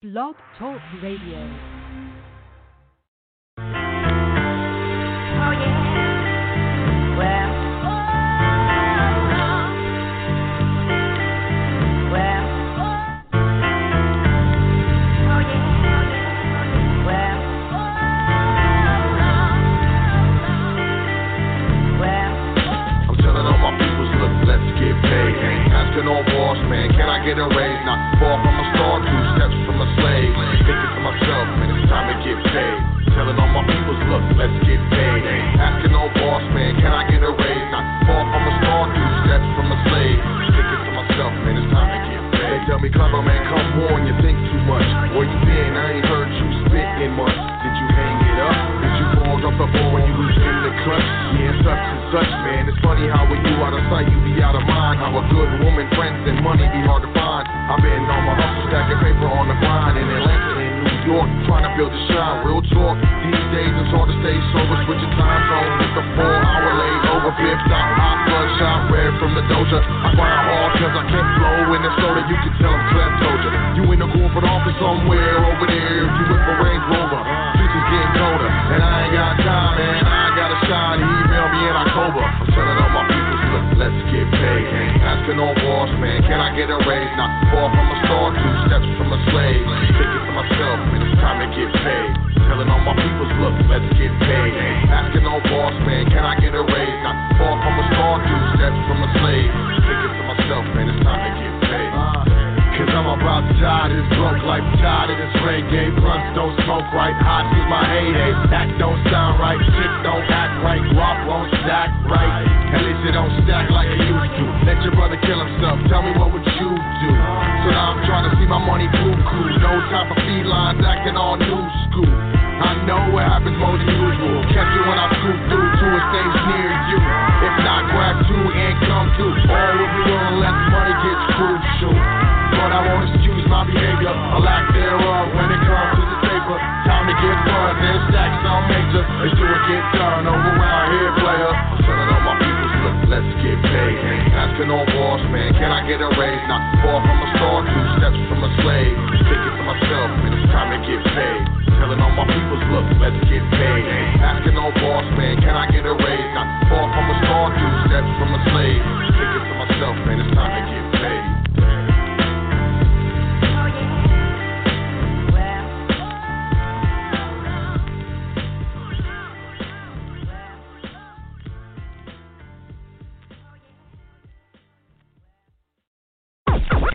Blog Talk Radio. I'm telling all my peoples, look, let's get paid. Ain't asking no boss, man, can I get a raise? Not far from a star, 2 steps from a slave. Thinking to myself, man, it's time to get paid. Telling all my peoples, look, let's get paid. Asking no boss, man, can I get a raise? Not far from a star, 2 steps from a slave. Thinking to myself, man, it's time to get paid. They tell me, clever man, come on, you think too much. Where you been? I ain't heard you spit in months. Did you hang it up? Did you fall off the ball when you was in the clutch? Yeah, such and such, man. It's funny how when you out of sight, you be out of mind. How a good woman, friends, and money be hard to find. I've been on my hustle, stacking paper on the grind in Atlanta, in New York, trying to build a shine. Real talk, these days it's hard to stay sober, switch your time zone. It's a 4-hour layover, flipped out, hot bloodshot, red from the doja. I grind hard cause I can't flow in the soda, you can tell I'm clap soldier. You in the corporate office somewhere over there, if you with a Range Rover, future's getting colder, and I ain't got time, man, I gotta shine. Email me in October, I'm telling all my people, look, let's get paid. Ain't asking no boss, man, can I get a raise? Not far from a star, 2 steps from a slave. Thinking for myself, man, it's time to get paid. Telling all my peoples, look, let's get paid. Asking no boss, man, can I get a raise? Not far from a star, 2 steps from a slave. Thinking for myself, man, it's time to get paid. Cause I'm about to die to this broke life, tired of this reggae. Blunts don't smoke right, hot is my heyday. Act don't sound right, shit don't act right. Rock won't stack right, at least it don't stack like it used to. Let your brother kill himself, tell me what would you do? So now I'm trying to see my money blue cool. No type of felines acting all new school. I know what happens more than usual. Catch you when I scoop through to a stage near you. If not, grab two and come through. All will be on unless money gets crucial. But I won't excuse my behavior, a lack thereof when it comes to the paper. Time to get fun, there's stacks on major. It's do it get done over around here, player. I'm telling all my peoples, look, let's get paid. Asking no boss, man, can I get a raise? Not far from a star, 2 steps from a slave. Thinking for myself, man, it's time to get paid. Telling all my peoples, look, let's get paid. Asking no boss, man, can I get a raise? Not far from a star, 2 steps from a slave. Thinking for myself, man, it's time to get paid.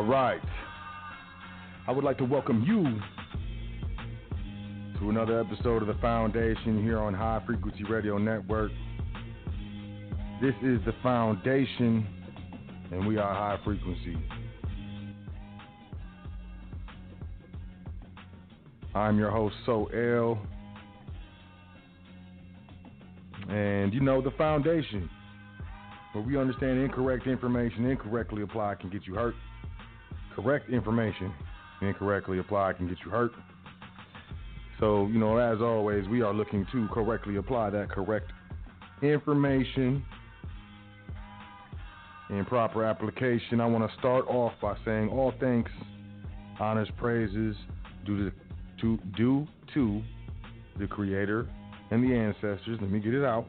All right. I would like to welcome you to another episode of The Foundation here on High Frequency Radio Network. This is The Foundation, and we are high frequency. I'm your host, Sot El. And you know, The Foundation, but we understand incorrect information incorrectly applied can get you hurt. Correct information incorrectly applied can get you hurt. So, you know, as always, we are looking to correctly apply that correct information in proper application. I want to start off by saying all thanks, honors, praises due to the Creator and the ancestors. Let me get it out.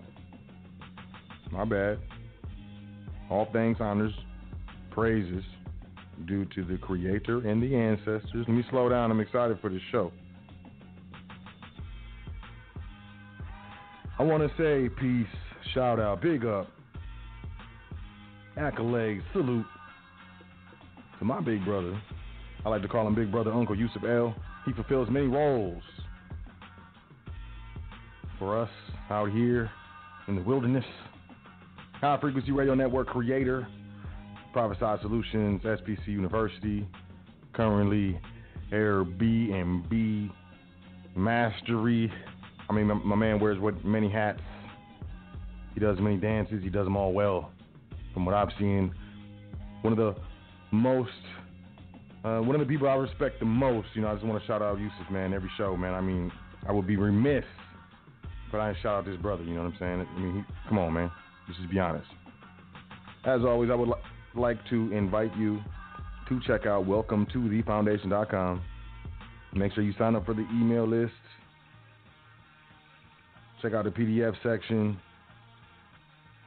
My bad. All thanks, honors, praises due to the Creator and the ancestors. Let me slow down. I'm excited for this show. I want to say peace, shout out, big up, accolades, salute to my big brother. I like to call him Big Brother Uncle Yusuf L. He fulfills many roles for us out here in the wilderness. High Frequency Radio Network creator, Privatized Solutions, SPC University, currently Airbnb mastery. I mean, my man wears many hats. He does many dances. He does them all well, from what I've seen. One of the people I respect the most, you know, I just want to shout out Yusuf, man, every show, man. I mean, I would be remiss but I didn't shout out this brother, you know what I'm saying? I mean, come on, man. Let's just be honest. As always, I would like to invite you to check out WelcomeToTheFoundation.com. Make sure you sign up for the email list. Check out the PDF section.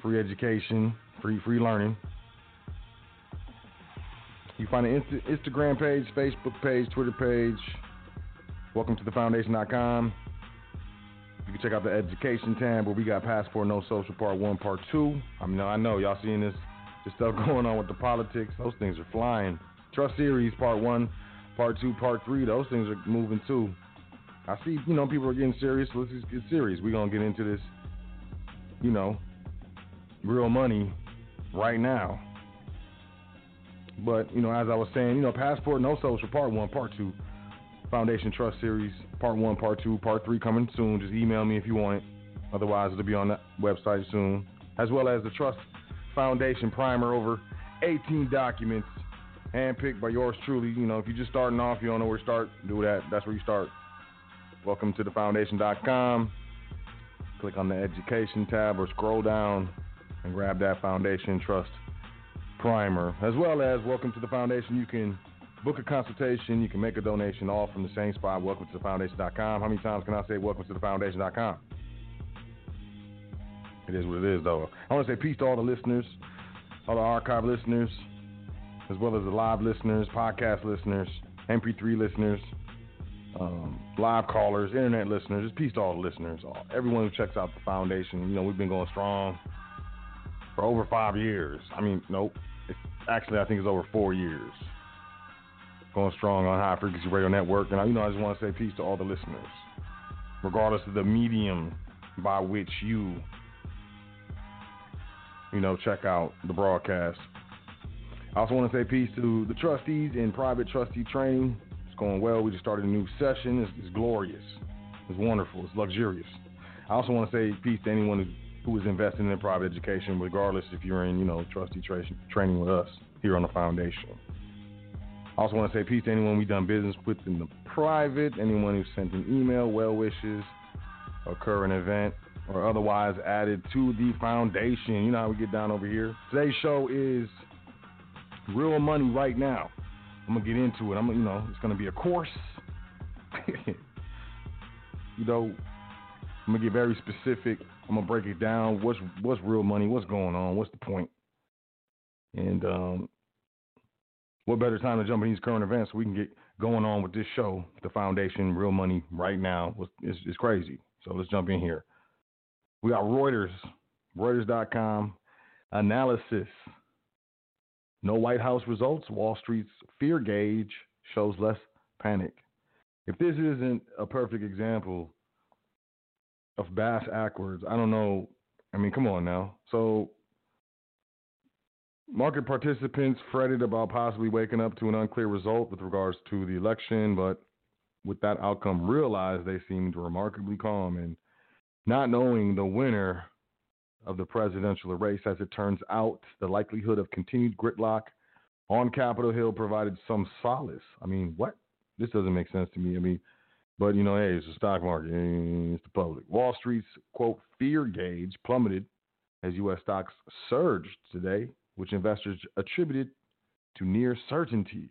Free education, free learning. You find an Instagram page, Facebook page, Twitter page. WelcomeToTheFoundation.com. You can check out the education tab where we got Passport No Social Part 1, Part 2. I mean, I know y'all seeing this stuff going on with the politics. Those things are flying. Trust Series Part 1, Part 2, Part 3. Those things are moving too. I see, you know, people are getting serious. Let's just get serious. We're going to get into this, you know, real money right now. But, you know, as I was saying, you know, Passport No Social Part 1, Part 2. Foundation Trust Series, Part 1, Part 2, Part 3 coming soon. Just email me if you want it. Otherwise, it'll be on the website soon. As well as the Trust Foundation Primer, over 18 documents, handpicked by yours truly. You know, if you're just starting off, you don't know where to start, do that. That's where you start. Welcome to thefoundation.com. Click on the Education tab or scroll down and grab that Foundation Trust Primer. As well as Welcome to the Foundation, you can book a consultation, you can make a donation, all from the same spot, welcometothefoundation.com. How many times can I say welcometothefoundation.com? It is what it is, though. I want to say peace to all the listeners, all the archive listeners, as well as the live listeners, podcast listeners, MP3 listeners, live callers, internet listeners. Just peace to all the listeners, everyone who checks out the Foundation. You know, we've been going strong for over 5 years. I mean, nope. I think it's over 4 years. Going strong on High Frequency Radio Network. And, you know, I just want to say peace to all the listeners, regardless of the medium by which you know, check out the broadcast. I also want to say peace to the trustees in private trustee training. It's going well. We just started a new session. It's glorious. It's wonderful. It's luxurious. I also want to say peace to anyone who is investing in private education, regardless if you're in, you know, trustee training with us here on the Foundation. I also want to say peace to anyone we've done business with in the private, anyone who sent an email, well wishes, a current event, or otherwise added to the Foundation. You know how we get down over here. Today's show is real money right now. I'm going to get into it. It's going to be a course. You know, I'm going to get very specific. I'm going to break it down. What's real money? What's going on? What's the point? And, what better time to jump in these current events so we can get going on with this show, The Foundation, Real Money, right now. It's crazy. So let's jump in here. We got Reuters, Reuters.com, analysis. No White House results. Wall Street's fear gauge shows less panic. If this isn't a perfect example of bass backwards, I don't know. I mean, come on now. So market participants fretted about possibly waking up to an unclear result with regards to the election, but with that outcome realized, they seemed remarkably calm. And not knowing the winner of the presidential race, as it turns out, the likelihood of continued gridlock on Capitol Hill provided some solace. I mean, what? This doesn't make sense to me. I mean, but, you know, hey, it's the stock market. It's the public. Wall Street's, quote, fear gauge plummeted as U.S. stocks surged today, which investors attributed to near certainty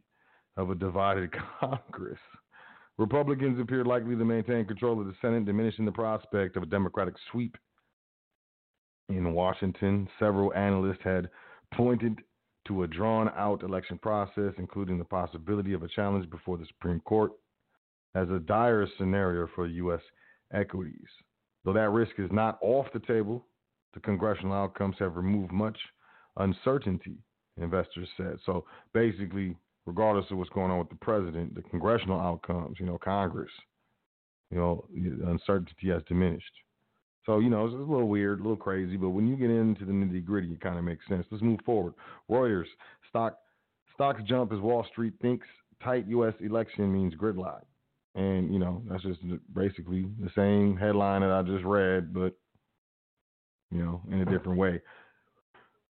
of a divided Congress. Republicans appeared likely to maintain control of the Senate, diminishing the prospect of a Democratic sweep in Washington. Several analysts had pointed to a drawn-out election process, including the possibility of a challenge before the Supreme Court, as a dire scenario for U.S. equities. Though that risk is not off the table, the congressional outcomes have removed much uncertainty, investors said. So basically, regardless of what's going on with the president, the congressional outcomes, you know, Congress, you know, uncertainty has diminished. So, you know, it's a little weird, a little crazy, but when you get into the nitty-gritty, it kind of makes sense. Let's move forward. Reuters, stocks jump as Wall Street thinks tight U.S. election means gridlock. And, you know, that's just basically the same headline that I just read, but, you know, in a different way.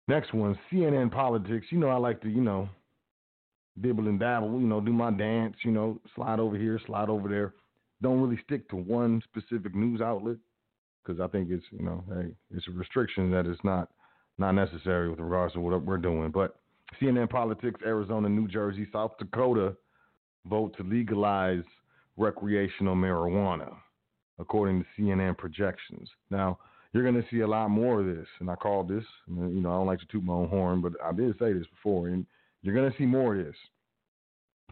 Next one, CNN politics. You know, I like to, you know, dibble and dabble, you know, do my dance, you know, slide over here, slide over there. Don't really stick to one specific news outlet, because I think it's, you know, hey, it's a restriction that is not necessary with regards to what we're doing. But CNN politics, Arizona, New Jersey, South Dakota vote to legalize recreational marijuana, according to CNN projections. Now, you're going to see a lot more of this, and I called this, and, you know, I don't like to toot my own horn, but I did say this before, and you're going to see more of this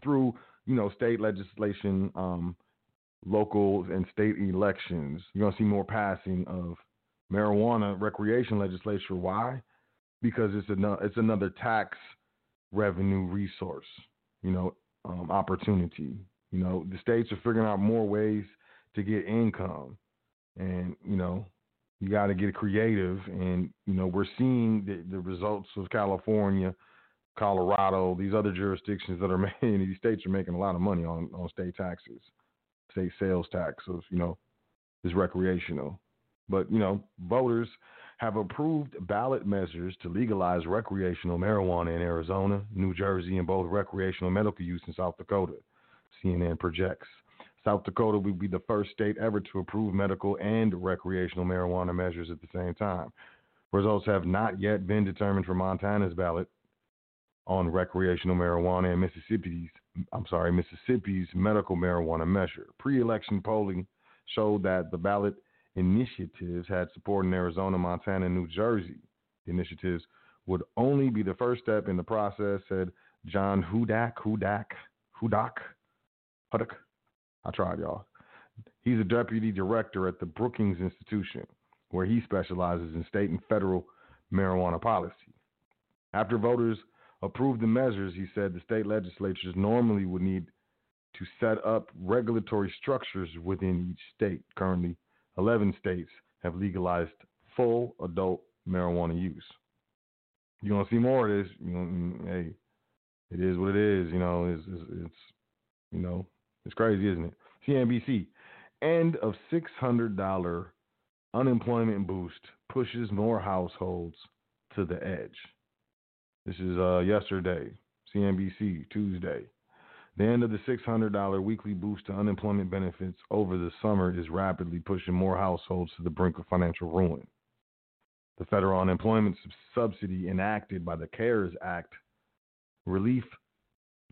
through, you know, state legislation, local and state elections. You're going to see more passing of marijuana recreation legislature. Why? Because it's another tax revenue resource, you know, opportunity. You know, the states are figuring out more ways to get income, and, you know, you got to get creative. And, you know, we're seeing the results of California, Colorado, these other jurisdictions that are making, these states are making a lot of money on state taxes, state sales tax of, you know, this recreational. But, you know, voters have approved ballot measures to legalize recreational marijuana in Arizona, New Jersey, and both recreational medical use in South Dakota, CNN projects. South Dakota would be the first state ever to approve medical and recreational marijuana measures at the same time. Results have not yet been determined for Montana's ballot on recreational marijuana and Mississippi's medical marijuana measure. Pre-election polling showed that the ballot initiatives had support in Arizona, Montana, and New Jersey. The initiatives would only be the first step in the process, said John Hudak. I tried, y'all. He's a deputy director at the Brookings Institution, where he specializes in state and federal marijuana policy. After voters approved the measures, he said the state legislatures normally would need to set up regulatory structures within each state. Currently, 11 states have legalized full adult marijuana use. You're going to see more of this. You know, hey, it is what it is. You know, it's you know, it's crazy, isn't it? CNBC, end of $600 unemployment boost pushes more households to the edge. This is yesterday, CNBC, Tuesday. The end of the $600 weekly boost to unemployment benefits over the summer is rapidly pushing more households to the brink of financial ruin. The federal unemployment subsidy enacted by the CARES Act relief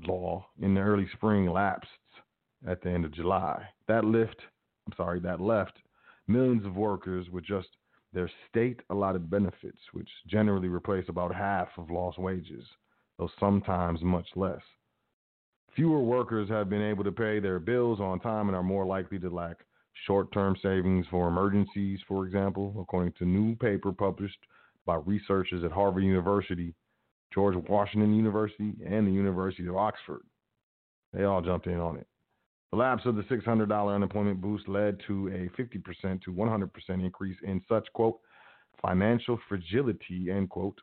law in the early spring lapsed at the end of July. That left millions of workers with just their state-allotted benefits, which generally replace about half of lost wages, though sometimes much less. Fewer workers have been able to pay their bills on time and are more likely to lack short-term savings for emergencies, for example, according to a new paper published by researchers at Harvard University, George Washington University, and the University of Oxford. They all jumped in on it. The lapse of the $600 unemployment boost led to a 50% to 100% increase in such, quote, financial fragility, end quote,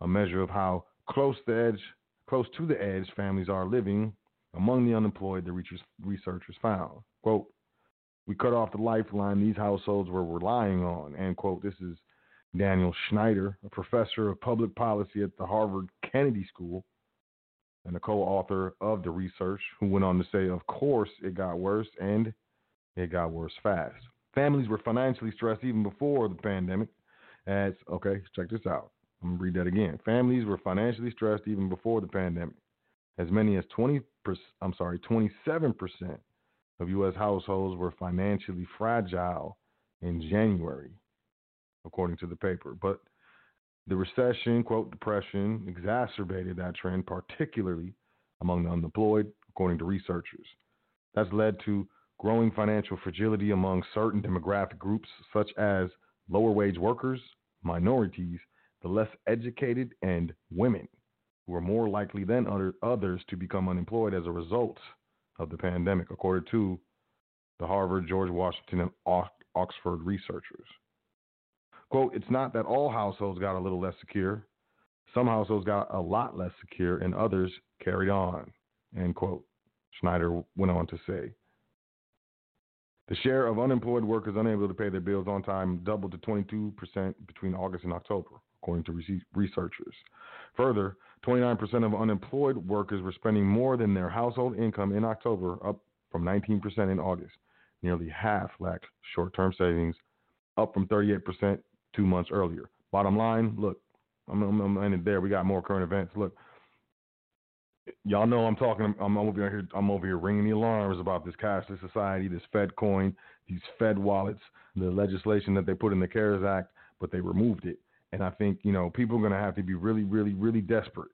a measure of how close to the edge families are living among the unemployed, the researchers found. Quote, we cut off the lifeline these households were relying on, end quote. This is Daniel Schneider, a professor of public policy at the Harvard Kennedy School and a co-author of the research, who went on to say, of course, it got worse, and it got worse fast. Families were financially stressed even before the pandemic. As, okay, check this out. I'm going to read that again. Families were financially stressed even before the pandemic. As many as 27% of U.S. households were financially fragile in January, according to the paper. But the recession, quote, depression, exacerbated that trend, particularly among the unemployed, according to researchers. That's led to growing financial fragility among certain demographic groups, such as lower wage workers, minorities, the less educated, and women, who are more likely than others to become unemployed as a result of the pandemic, according to the Harvard, George Washington, and Oxford researchers. Quote, it's not that all households got a little less secure. Some households got a lot less secure, and others carried on, end quote, Schneider went on to say. The share of unemployed workers unable to pay their bills on time doubled to 22% between August and October, according to researchers. Further, 29% of unemployed workers were spending more than their household income in October, up from 19% in August. Nearly half lacked short-term savings, up from 38% 2 months earlier. Bottom line, look, I'm ended there. We got more current events. Look, y'all know I'm over here ringing the alarms about this cashless society, this Fed coin, these Fed wallets, the legislation that they put in the CARES Act, but they removed it. And I think, you know, people are going to have to be really, really, really desperate.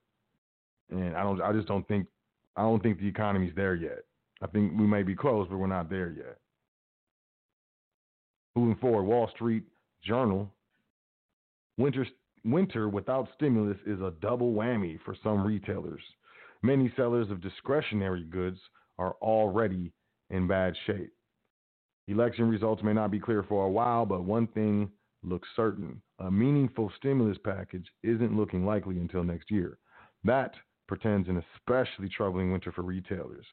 And I just don't think the economy's there yet. I think we may be close, but we're not there yet. Moving forward, Wall Street Journal, winter without stimulus is a double whammy for some retailers. Many sellers of discretionary goods are already in bad shape. Election results may not be clear for a while, but one thing looks certain. A meaningful stimulus package isn't looking likely until next year. That portends an especially troubling winter for retailers.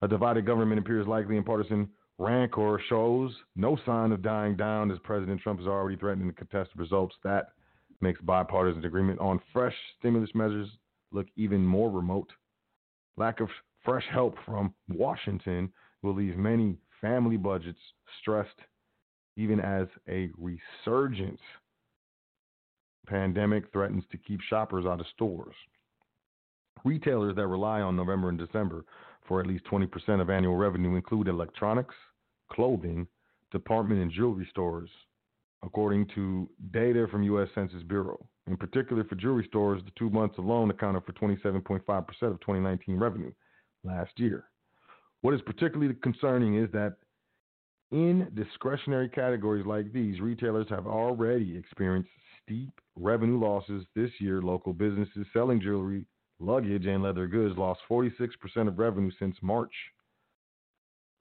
A divided government appears likely, and partisan rancor shows no sign of dying down, as President Trump is already threatening to contest the results. That makes bipartisan agreement on fresh stimulus measures look even more remote. Lack of fresh help from Washington will leave many family budgets stressed, even as a resurgent pandemic threatens to keep shoppers out of stores. Retailers that rely on November and December for at least 20% of annual revenue include electronics, clothing, department and jewelry stores, according to data from U.S. Census Bureau. In particular, for jewelry stores, the 2 months alone accounted for 27.5% of 2019 revenue last year. What is particularly concerning is that in discretionary categories like these, retailers have already experienced steep revenue losses this year. Local businesses selling jewelry, luggage, and leather goods lost 46% of revenue since March,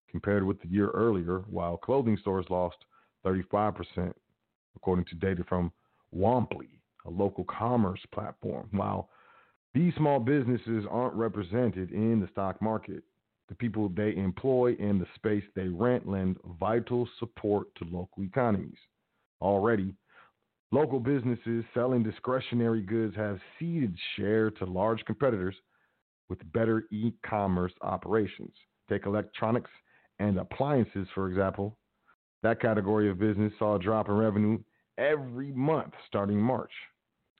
compared with the year earlier, while clothing stores lost 35%, according to data from Womply, a local commerce platform. While these small businesses aren't represented in the stock market, the people they employ and the space they rent lend vital support to local economies. Already, local businesses selling discretionary goods have ceded share to large competitors with better e-commerce operations. Take electronics and appliances, for example. That category of business saw a drop in revenue every month starting March,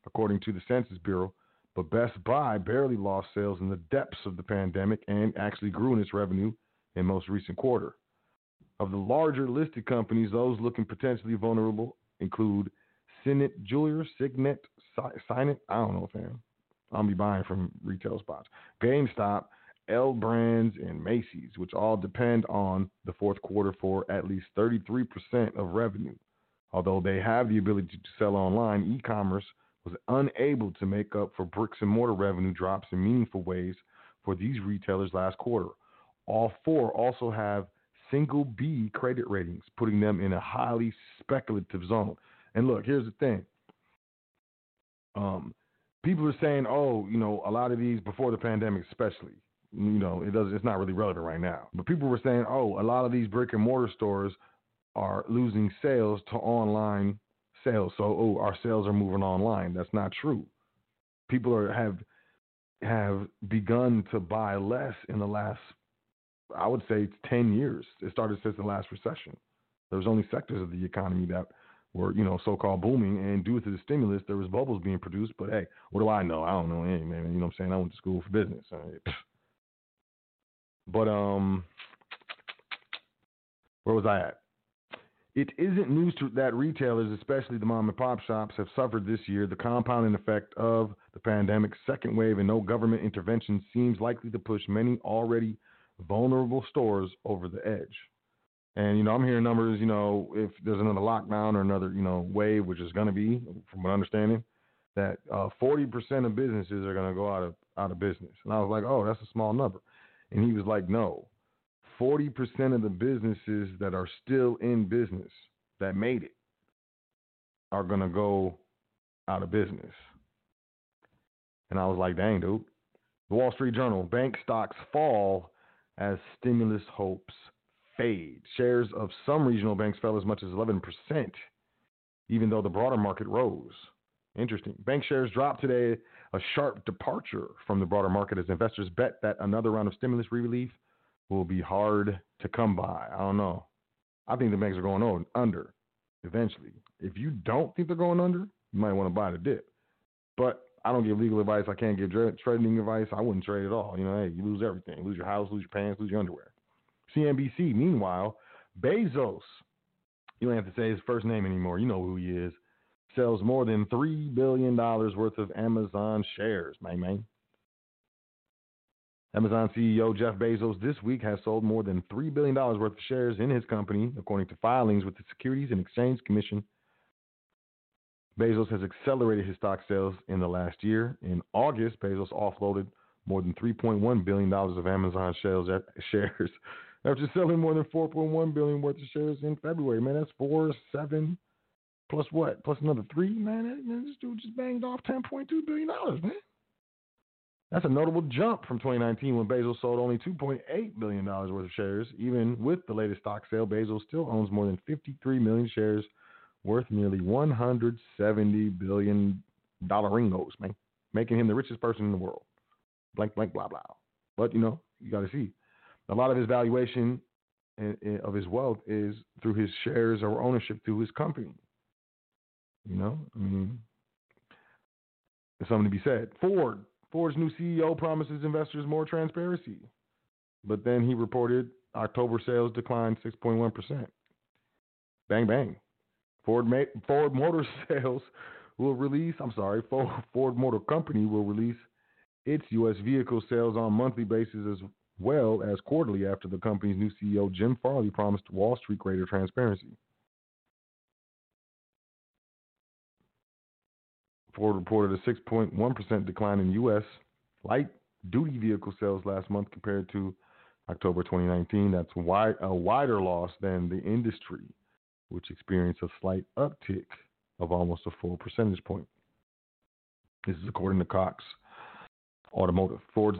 according to the Census Bureau, but Best Buy barely lost sales in the depths of the pandemic and actually grew in its revenue in most recent quarter. Of the larger listed companies, those looking potentially vulnerable include Signet, I don't know, fam. I'll be buying from retail spots. GameStop, L Brands, and Macy's, which all depend on the fourth quarter for at least 33% of revenue. Although they have the ability to sell online, e-commerce was unable to make up for bricks and mortar revenue drops in meaningful ways for these retailers last quarter. All four also have single B credit ratings, putting them in a highly speculative zone. And look, here's the thing. People are saying, oh, you know, a lot of these before the pandemic, especially, you know, it's not really relevant right now. But people were saying, oh, a lot of these brick and mortar stores are losing sales to online sales. So, oh, our sales are moving online. That's not true. People have begun to buy less in the last, I would say, 10 years. It started since the last recession. There was only sectors of the economy that were, you know, so-called booming, and due to the stimulus, there was bubbles being produced. But hey, what do I know? I don't know anything, man. You know what I'm saying? I went to school for business. But where was I at? It isn't news that retailers, especially the mom-and-pop shops, have suffered this year. The compounding effect of the pandemic's second wave and no government intervention seems likely to push many already vulnerable stores over the edge. And, you know, I'm hearing numbers, you know, if there's another lockdown or another, you know, wave, which is going to be, from my understanding, that 40% of businesses are going to go out of business. And I was like, oh, that's a small number. And he was like, no, 40% of the businesses that are still in business that made it are going to go out of business. And I was like, dang, dude. The Wall Street Journal, bank stocks fall as stimulus hopes fade. Shares of some regional banks fell as much as 11%, even though the broader market rose. Interesting. Bank shares dropped today, a sharp departure from the broader market as investors bet that another round of stimulus relief will be hard to come by. I don't know. I think the banks are going under eventually. If you don't think they're going under, you might want to buy the dip. But I don't give legal advice. I can't give trading advice. I wouldn't trade at all. You know, hey, you lose everything. You lose your house, lose your pants, lose your underwear. CNBC, meanwhile, Bezos, you don't have to say his first name anymore. You know who he is. Sells more than $3 billion worth of Amazon shares, man. Amazon CEO Jeff Bezos this week has sold more than $3 billion worth of shares in his company, according to filings with the Securities and Exchange Commission. Bezos has accelerated his stock sales in the last year. In August, Bezos offloaded more than $3.1 billion of Amazon shares after selling more than $4.1 billion worth of shares in February. Man, that's 4, 7 plus what? Plus another 3? Man, this dude just banged off $10.2 billion, man. That's a notable jump from 2019 when Bezos sold only $2.8 billion worth of shares. Even with the latest stock sale, Bezos still owns more than 53 million shares worth nearly $170 billion ringos, man, making him the richest person in the world. Blank, blank, blah, blah. But, you know, you got to see. A lot of his valuation of his wealth is through his shares or ownership through his company. You know, I mean, there's something to be said. Ford's new CEO promises investors more transparency, but then he reported October sales declined 6.1%. Bang, bang. Ford Motor Company will release its U.S. vehicle sales on a monthly basis as well as quarterly after the company's new CEO, Jim Farley, promised Wall Street greater transparency. Ford reported a 6.1% decline in U.S. light-duty vehicle sales last month compared to October 2019. That's a wider loss than the industry, which experienced a slight uptick of almost a full percentage point. This is according to Cox Automotive. Ford's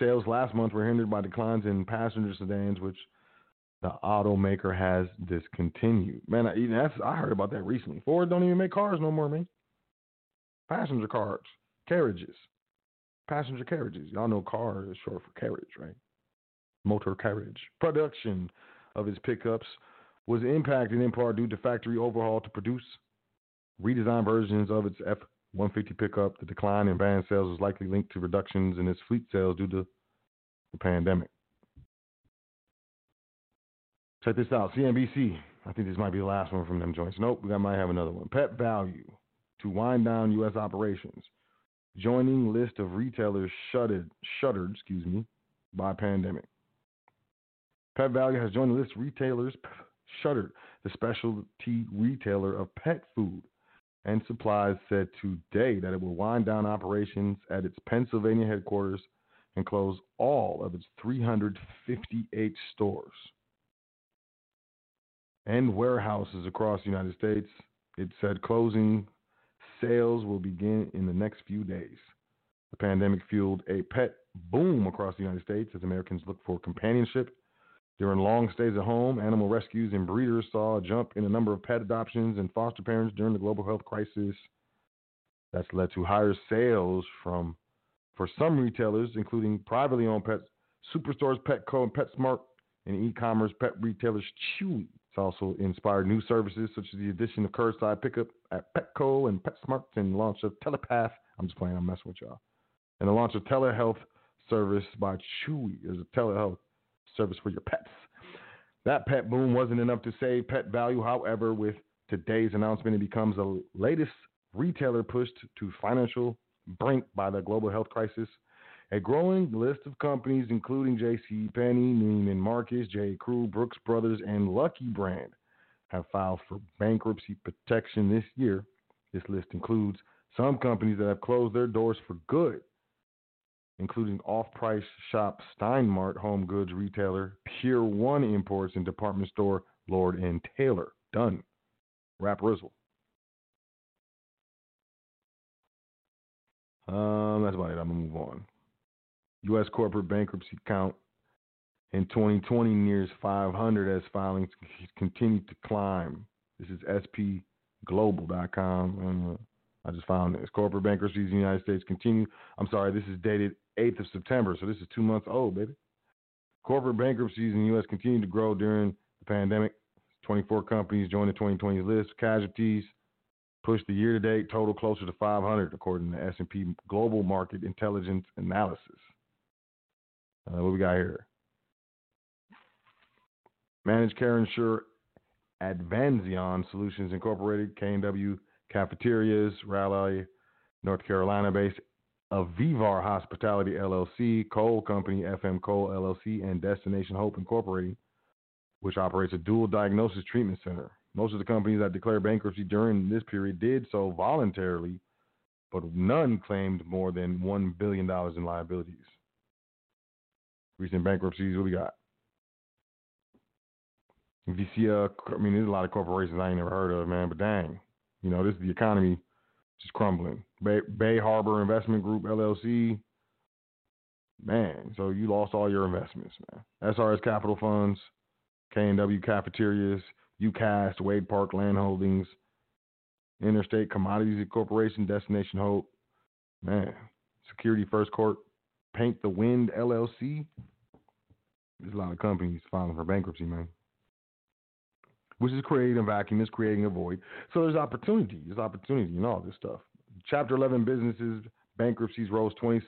sales last month were hindered by declines in passenger sedans, which the automaker has discontinued. Man, I heard about that recently. Ford don't even make cars no more, man. Passenger cars, carriages, passenger carriages. Y'all know car is short for carriage, right? Motor carriage. Production of its pickups was impacted in part due to factory overhaul to produce redesigned versions of its F-150 pickup. The decline in van sales was likely linked to reductions in its fleet sales due to the pandemic. Check this out. CNBC. I think this might be the last one from them joints. Nope, we might have another one. Pet Value to wind down U.S. operations. Joining list of retailers shuttered by pandemic. Pet Value has joined the list of retailers shuttered. The the specialty retailer of pet food and supplies, said today that it will wind down operations at its Pennsylvania headquarters and close all of its 358 stores and warehouses across the United States. It said closing sales will begin in the next few days. The pandemic fueled a pet boom across the United States as Americans look for companionship. During long stays at home, animal rescues and breeders saw a jump in the number of pet adoptions and foster parents during the global health crisis. That's led to higher sales for some retailers, including privately owned pet superstores Petco and PetSmart, and e-commerce pet retailers Chewy. It's also inspired new services such as the addition of curbside pickup at Petco and PetSmart and launch of telepath. I'm just playing. I'm messing with y'all. And the launch of telehealth service by Chewy is a telehealth service for your pets. That pet boom wasn't enough to save Pet Value. However, with today's announcement, it becomes the latest retailer pushed to financial brink by the global health crisis. A growing list of companies, including JCPenney, Neiman Marcus, J. Crew, Brooks Brothers, and Lucky Brand, have filed for bankruptcy protection this year. This list includes some companies that have closed their doors for good, including off-price shop Steinmart, home goods retailer Pier 1 Imports, and department store Lord & Taylor. Done. Rap Rizzle. That's about it. I'm going to move on. U.S. corporate bankruptcy count in 2020 nears 500 as filings continue to climb. This is spglobal.com. I just found this. Corporate bankruptcies in the United States continue. I'm sorry, this is dated 8th of September, so this is 2 months old, baby. Corporate bankruptcies in the U.S. continue to grow during the pandemic. 24 companies joined the 2020 list. Casualties pushed the year-to-date total closer to 500, according to S&P Global Market Intelligence Analysis. What we got here? Managed care insurer Advanzion Solutions Incorporated, K&W Cafeterias, Raleigh, North Carolina-based Avivar Hospitality, LLC, Cole Company, FM Cole, LLC, and Destination Hope Incorporated, which operates a dual diagnosis treatment center. Most of the companies that declared bankruptcy during this period did so voluntarily, but none claimed more than $1 billion in liabilities. Recent bankruptcies, what we got? If you see, there's a lot of corporations I ain't never heard of, man, but dang. You know, this is the economy just crumbling. Bay Harbor Investment Group, LLC. Man, so you lost all your investments, man. SRS Capital Funds, K&W Cafeterias, UCAST, Wade Park Land Holdings, Interstate Commodities Corporation, Destination Hope. Man, Security First Court, Paint the Wind, LLC. There's a lot of companies filing for bankruptcy, man. Which is creating a vacuum, it's creating a void. So there's opportunity in all this stuff. Chapter 11 businesses, bankruptcies rose 26%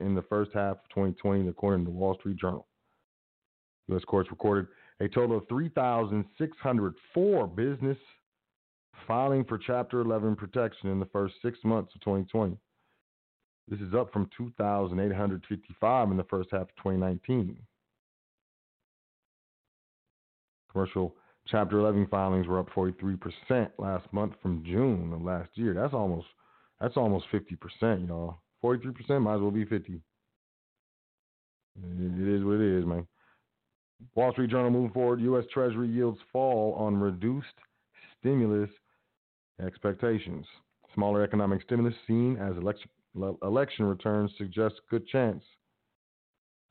in the first half of 2020, according to the Wall Street Journal. U.S. courts recorded a total of 3,604 business filing for Chapter 11 protection in the first 6 months of 2020. This is up from 2,855 in the first half of 2019. Commercial Chapter 11 filings were up 43% last month from June of last year. That's almost 50%, y'all. 43% might as well be 50. It is what it is, man. Wall Street Journal moving forward. U.S. Treasury yields fall on reduced stimulus expectations. Smaller economic stimulus seen as election returns suggests good chance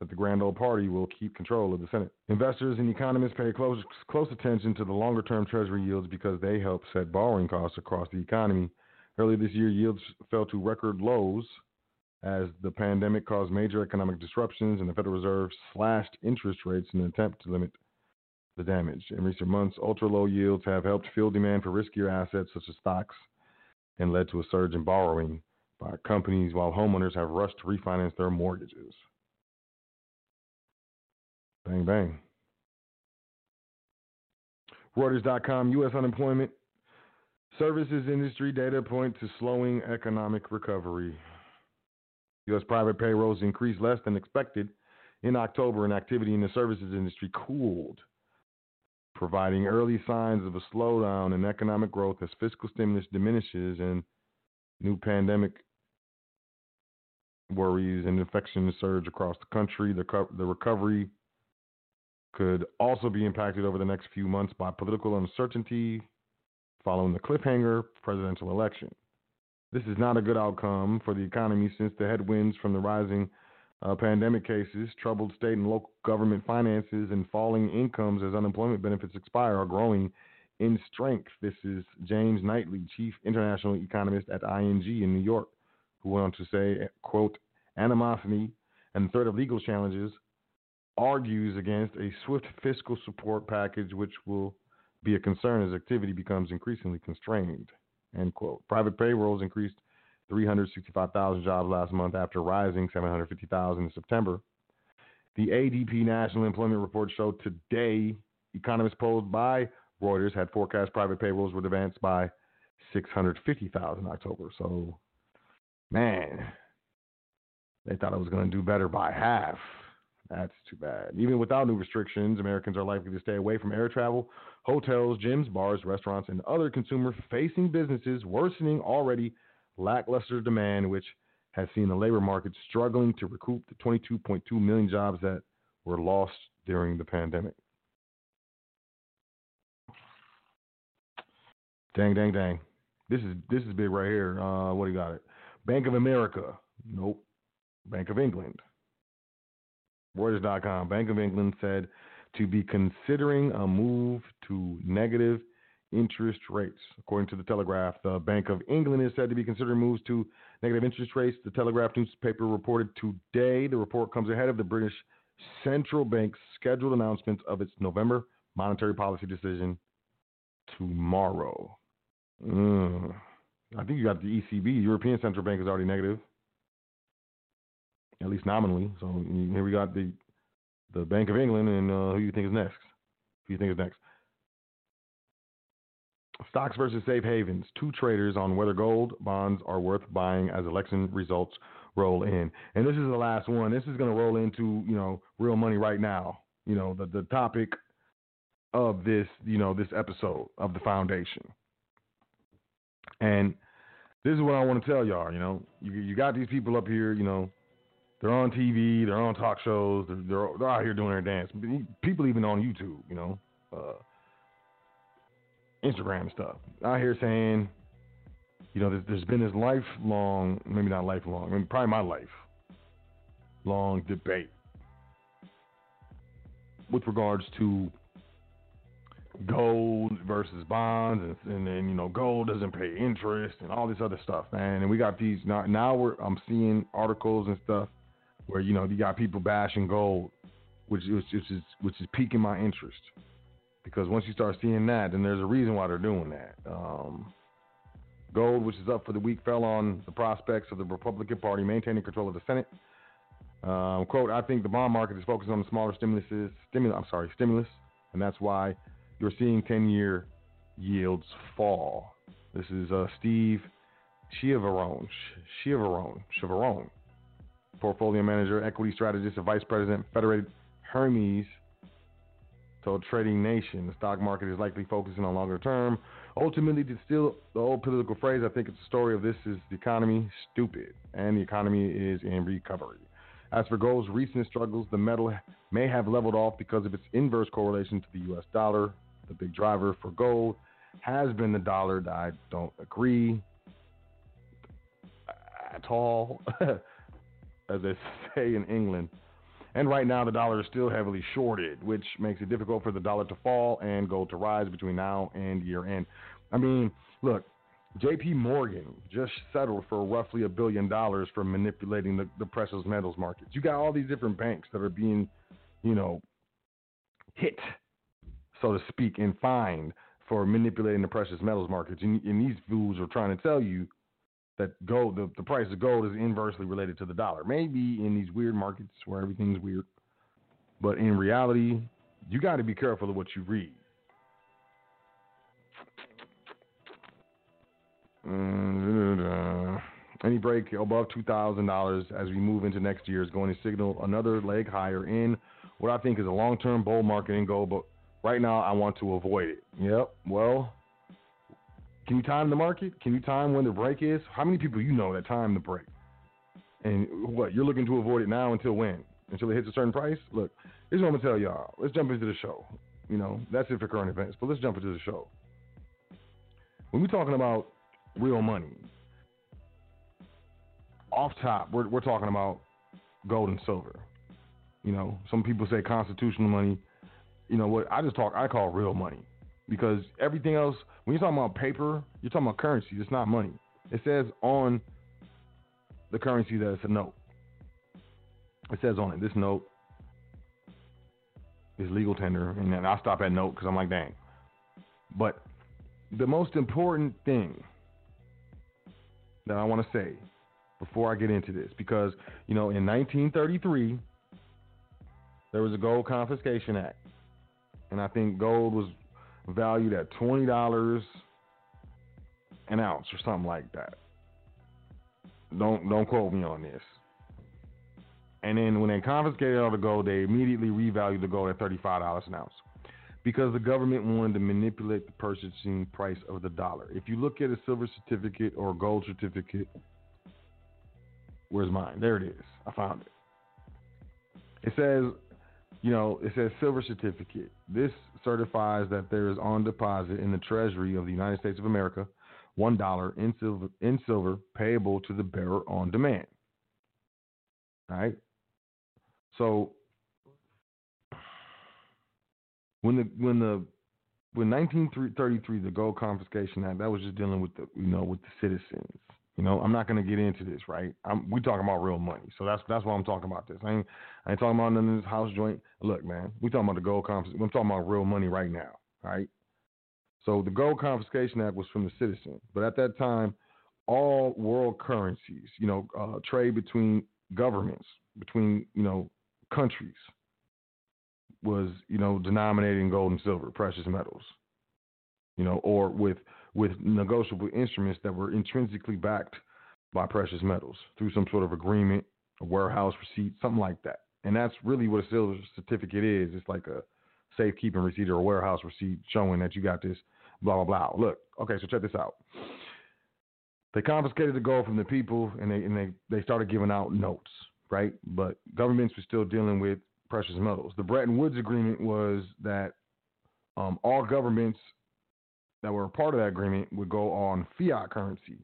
that the grand old party will keep control of the Senate. Investors and economists pay close attention to the longer-term Treasury yields because they help set borrowing costs across the economy. Earlier this year, yields fell to record lows as the pandemic caused major economic disruptions and the Federal Reserve slashed interest rates in an attempt to limit the damage. In recent months, ultra-low yields have helped fuel demand for riskier assets such as stocks and led to a surge in borrowing by companies while homeowners have rushed to refinance their mortgages. Bang, bang. Reuters.com, U.S. unemployment services industry data point to slowing economic recovery. U.S. private payrolls increased less than expected in October, and activity in the services industry cooled. providing early signs of a slowdown in economic growth as fiscal stimulus diminishes and new pandemic worries and infection surge across the country. The recovery could also be impacted over the next few months by political uncertainty following the cliffhanger presidential election. This is not a good outcome for the economy since the headwinds from the rising pandemic cases, troubled state and local government finances, and falling incomes as unemployment benefits expire are growing in strength. This is James Knightley, chief international economist at ING in New York, who went on to say, quote, animosity and the threat of legal challenges argues against a swift fiscal support package, which will be a concern as activity becomes increasingly constrained, end quote. Private payrolls increased 365,000 jobs last month after rising 750,000 in September. The ADP National Employment Report showed today economists polled by Reuters had forecast private payrolls would advance by 650,000 in October. So, man, they thought it was going to do better by half. That's too bad. Even without new restrictions, Americans are likely to stay away from air travel, hotels, gyms, bars, restaurants, and other consumer-facing businesses, worsening already lackluster demand, which has seen the labor market struggling to recoup the 22.2 million jobs that were lost during the pandemic. Dang. This is big right here. What do you got? It? Bank of America. Nope. Bank of England. Reuters.com. Bank of England said to be considering a move to negative interest rates. According to the Telegraph, the Bank of England is said to be considering moves to negative interest rates. The Telegraph newspaper reported today. The report comes ahead of the British Central Bank's scheduled announcement of its November monetary policy decision tomorrow. I think you got the ECB. European Central Bank is already negative, at least nominally. So here we got the Bank of England, and who do you think is next? Stocks versus safe havens. Two traders on whether gold bonds are worth buying as election results roll in. And this is the last one. This is going to roll into, real money right now. The topic of this, this episode of the foundation. And this is what I want to tell y'all. You got these people up here, they're on TV, they're on talk shows, they're out here doing their dance. People even on YouTube, Instagram and stuff out here saying, there's been this lifelong, maybe not lifelong, probably my lifelong debate with regards to gold versus bonds, and gold doesn't pay interest and all this other stuff, man. And we got these now. I'm seeing articles and stuff where you got people bashing gold, which is piquing my interest. Because once you start seeing that, then there's a reason why they're doing that. Gold, which is up for the week, fell on the prospects of the Republican Party maintaining control of the Senate. Quote, I think the bond market is focused on the smaller stimulus, and that's why you're seeing 10-year yields fall. This is Steve Chiavarone, portfolio manager, equity strategist, and vice president, Federated Hermes. So trading nation, the stock market is likely focusing on longer term. Ultimately, to steal the old political phrase, I think it's the story of this is the economy stupid, and the economy is in recovery. As for gold's recent struggles, the metal may have leveled off because of its inverse correlation to the U.S. dollar. The big driver for gold has been the dollar. I don't agree at all, as they say in England. And right now, the dollar is still heavily shorted, which makes it difficult for the dollar to fall and gold to rise between now and year end. Look, J.P. Morgan just settled for roughly $1 billion for manipulating the precious metals markets. You got all these different banks that are being, hit, so to speak, and fined for manipulating the precious metals markets. And these fools are trying to tell you that gold, the price of gold is inversely related to the dollar. Maybe in these weird markets where everything's weird. But in reality, you got to be careful of what you read. Any break above $2,000 as we move into next year is going to signal another leg higher in what I think is a long-term bull market in gold, but Right now, I want to avoid it. Yep. Well, can you time the market? Can you time when the break is? How many people you know that time the break? And what, you're looking to avoid it now until when? Until it hits a certain price? Look, here's what I'm going to tell y'all. Let's jump into the show. You know, that's it for current events, but let's jump into the show. When we're talking about real money, off top, we're talking about gold and silver. You know, some people say constitutional money. You know what? I call real money, because everything else, when you're talking about paper, you're talking about currency. It's not money. It says on the currency that it's a note. It says on it, this note is legal tender, and then I stop at note because I'm like, dang. But the most important thing that I want to say before I get into this, because, you know, in 1933, there was a Gold Confiscation Act. And I think gold was valued at $20 an ounce or something like that. Don't quote me on this. And then when they confiscated all the gold, they immediately revalued the gold at $35 an ounce, because the government wanted to manipulate the purchasing price of the dollar. If you look at a silver certificate or a gold certificate, where's mine? There it is. I found it. It says, you know, it says silver certificate. This certifies that there is on deposit in the Treasury of the United States of America $1 in silver payable to the bearer on demand. All right. So when 1933, the Gold Confiscation Act, that was just dealing with the citizens. You know, I'm not going to get into this, right? We talking about real money, so that's why I'm talking about this. I ain't talking about none of this house joint. Look, man, we talking about the gold confiscation. I'm talking about real money right now, all right? So the Gold Confiscation Act was from the citizen, but at that time, all world currencies, you know, trade between governments, between, you know, countries, was, you know, denominated in gold and silver, precious metals, you know, or with negotiable instruments that were intrinsically backed by precious metals through some sort of agreement, a warehouse receipt, something like that. And that's really what a silver certificate is. It's like a safekeeping receipt or a warehouse receipt showing that you got this, blah, blah, blah. Look, okay, so check this out. They confiscated the gold from the people, and they started giving out notes, right? But governments were still dealing with precious metals. The Bretton Woods Agreement was that all governments that were a part of that agreement would go on fiat currency,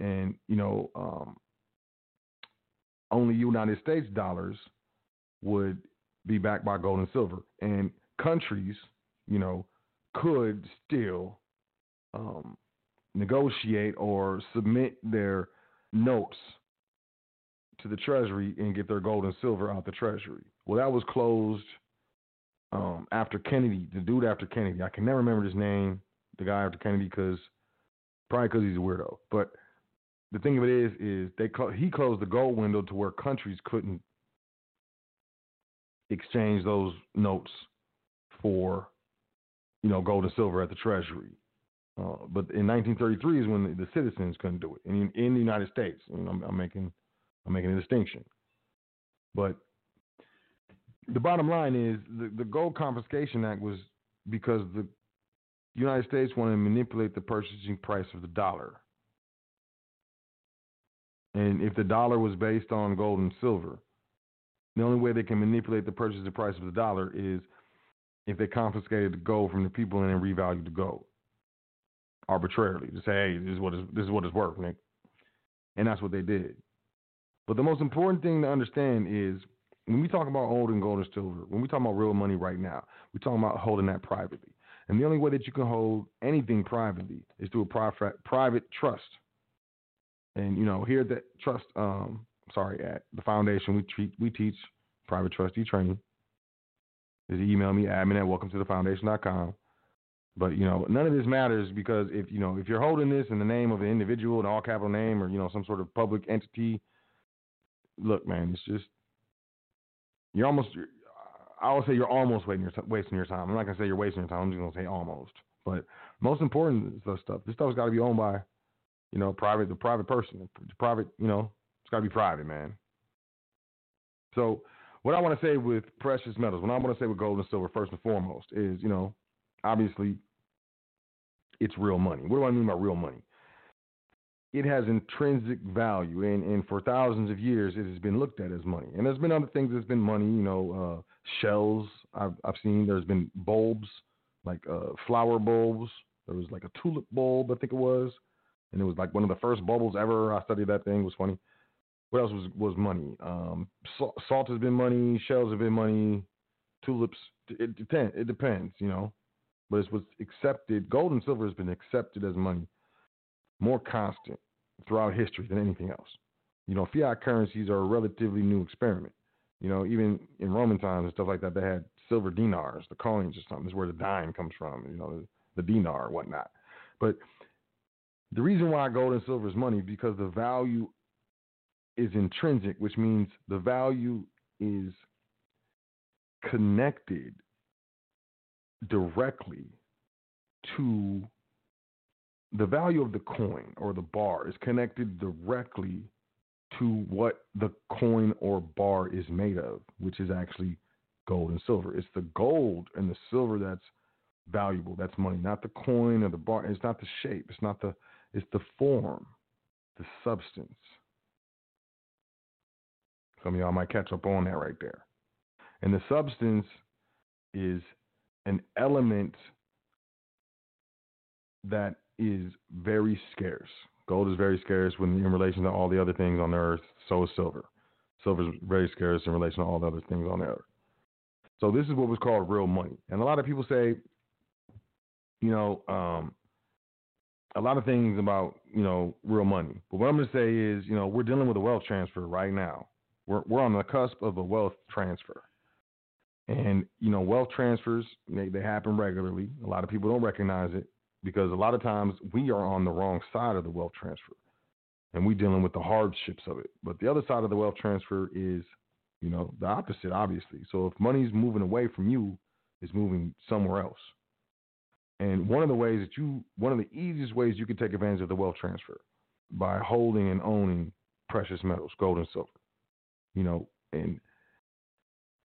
and, you know, only United States dollars would be backed by gold and silver, and countries, you know, could still negotiate or submit their notes to the Treasury and get their gold and silver out the Treasury. Well, that was closed after Kennedy, the dude after Kennedy. I can never remember his name. The guy after Kennedy, probably because he's a weirdo. But the thing of it is he closed the gold window to where countries couldn't exchange those notes for, you know, gold and silver at the Treasury. But in 1933 is when the citizens couldn't do it, and in the United States. And I'm making a distinction. But the bottom line is the Gold Confiscation Act was because the United States wanted to manipulate the purchasing price of the dollar. And if the dollar was based on gold and silver, the only way they can manipulate the purchasing price of the dollar is if they confiscated the gold from the people and then revalued the gold arbitrarily to say, hey, this is what it's worth, Nick. And that's what they did. But the most important thing to understand is when we talk about old and gold and silver, when we talk about real money right now, we're talking about holding that privately. And the only way that you can hold anything privately is through a private trust. And, you know, here at the trust, at the foundation, we teach private trustee training. Just email me, admin at WelcomeToTheFoundation.com. But, you know, none of this matters, because if you're holding this in the name of an individual, an all capital name, or, you know, some sort of public entity, look, man, it's just, I would say you're almost wasting your time. I'm not going to say you're wasting your time. I'm just going to say almost. But most important is this stuff's got to be owned by, you know, the private person. It's got to be private, man. So what I want to say with precious metals, what I want to say with gold and silver, first and foremost, is, you know, obviously it's real money. What do I mean by real money? It has intrinsic value, and for thousands of years, it has been looked at as money. And there's been other things that's been money, you know, shells I've seen. There's been bulbs, like flower bulbs. There was like a tulip bulb, I think it was. And it was like one of the first bubbles ever. I studied that thing. It was funny. What else was money? Salt has been money. Shells have been money. Tulips. It depends, you know. But it was accepted. Gold and silver has been accepted as money, more constant throughout history than anything else. You know, fiat currencies are a relatively new experiment. You know, even in Roman times and stuff like that, they had silver dinars, the coins or something. That's where the dime comes from, you know, the dinar and whatnot. But the reason why gold and silver is money is because the value is intrinsic, which means the value is connected directly to the value of the coin or the bar is connected directly to what the coin or bar is made of, which is actually gold and silver. It's the gold and the silver that's valuable. That's money, not the coin or the bar. It's not the shape. It's the form, the substance. Some of y'all might catch up on that right there. And the substance is an element that is very scarce. Gold is very scarce when in relation to all the other things on the earth. So is silver. Silver is very scarce in relation to all the other things on the earth. So this is what was called real money. And a lot of people say, you know, a lot of things about, you know, real money. But what I'm going to say is, you know, we're dealing with a wealth transfer right now. We're on the cusp of a wealth transfer. And, you know, wealth transfers, they happen regularly. A lot of people don't recognize it, because a lot of times we are on the wrong side of the wealth transfer and we're dealing with the hardships of it. But the other side of the wealth transfer is, you know, the opposite, obviously. So if money's moving away from you, it's moving somewhere else. And one of the easiest ways you can take advantage of the wealth transfer by holding and owning precious metals, gold and silver, you know. And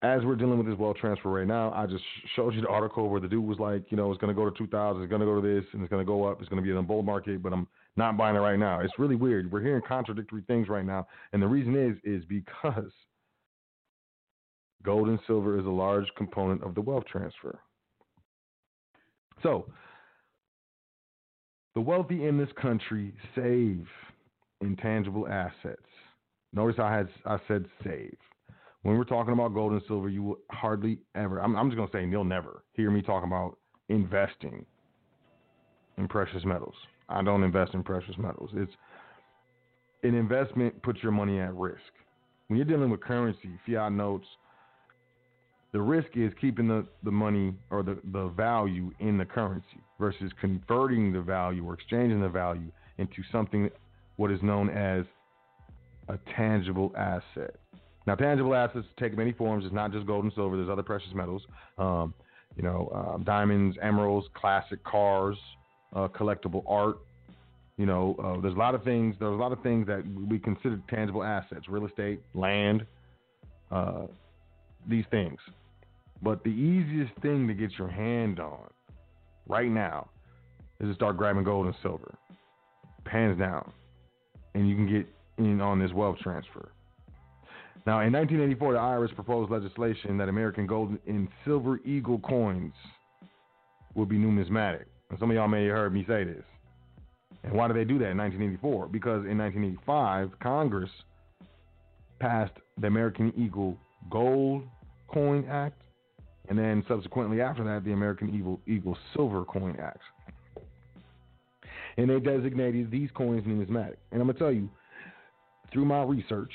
as we're dealing with this wealth transfer right now, I just showed you the article where the dude was like, you know, it's going to go to 2,000, it's going to go to this, and it's going to go up, it's going to be in a bull market, but I'm not buying it right now. It's really weird. We're hearing contradictory things right now, and the reason is because gold and silver is a large component of the wealth transfer. So the wealthy in this country save intangible assets. Notice I said save. When we're talking about gold and silver, you will hardly ever, I'm just going to say you'll never hear me talking about investing in precious metals. I don't invest in precious metals. It's an investment puts your money at risk. When you're dealing with currency, fiat notes, the risk is keeping the money or the value in the currency versus converting the value or exchanging the value into something, what is known as a tangible asset. Now, tangible assets take many forms. It's not just gold and silver. There's other precious metals, you know, diamonds, emeralds, classic cars, collectible art. You know, there's a lot of things. There's a lot of things that we consider tangible assets: real estate, land, these things. But the easiest thing to get your hand on right now is to start grabbing gold and silver, hands down, and you can get in on this wealth transfer. Now, in 1984, the IRS proposed legislation that American gold and silver eagle coins would be numismatic. And some of y'all may have heard me say this. And why did they do that in 1984? Because in 1985, Congress passed the American Eagle Gold Coin Act, and then subsequently after that, the American Eagle Silver Coin Act. And they designated these coins numismatic. And I'm going to tell you, through my research,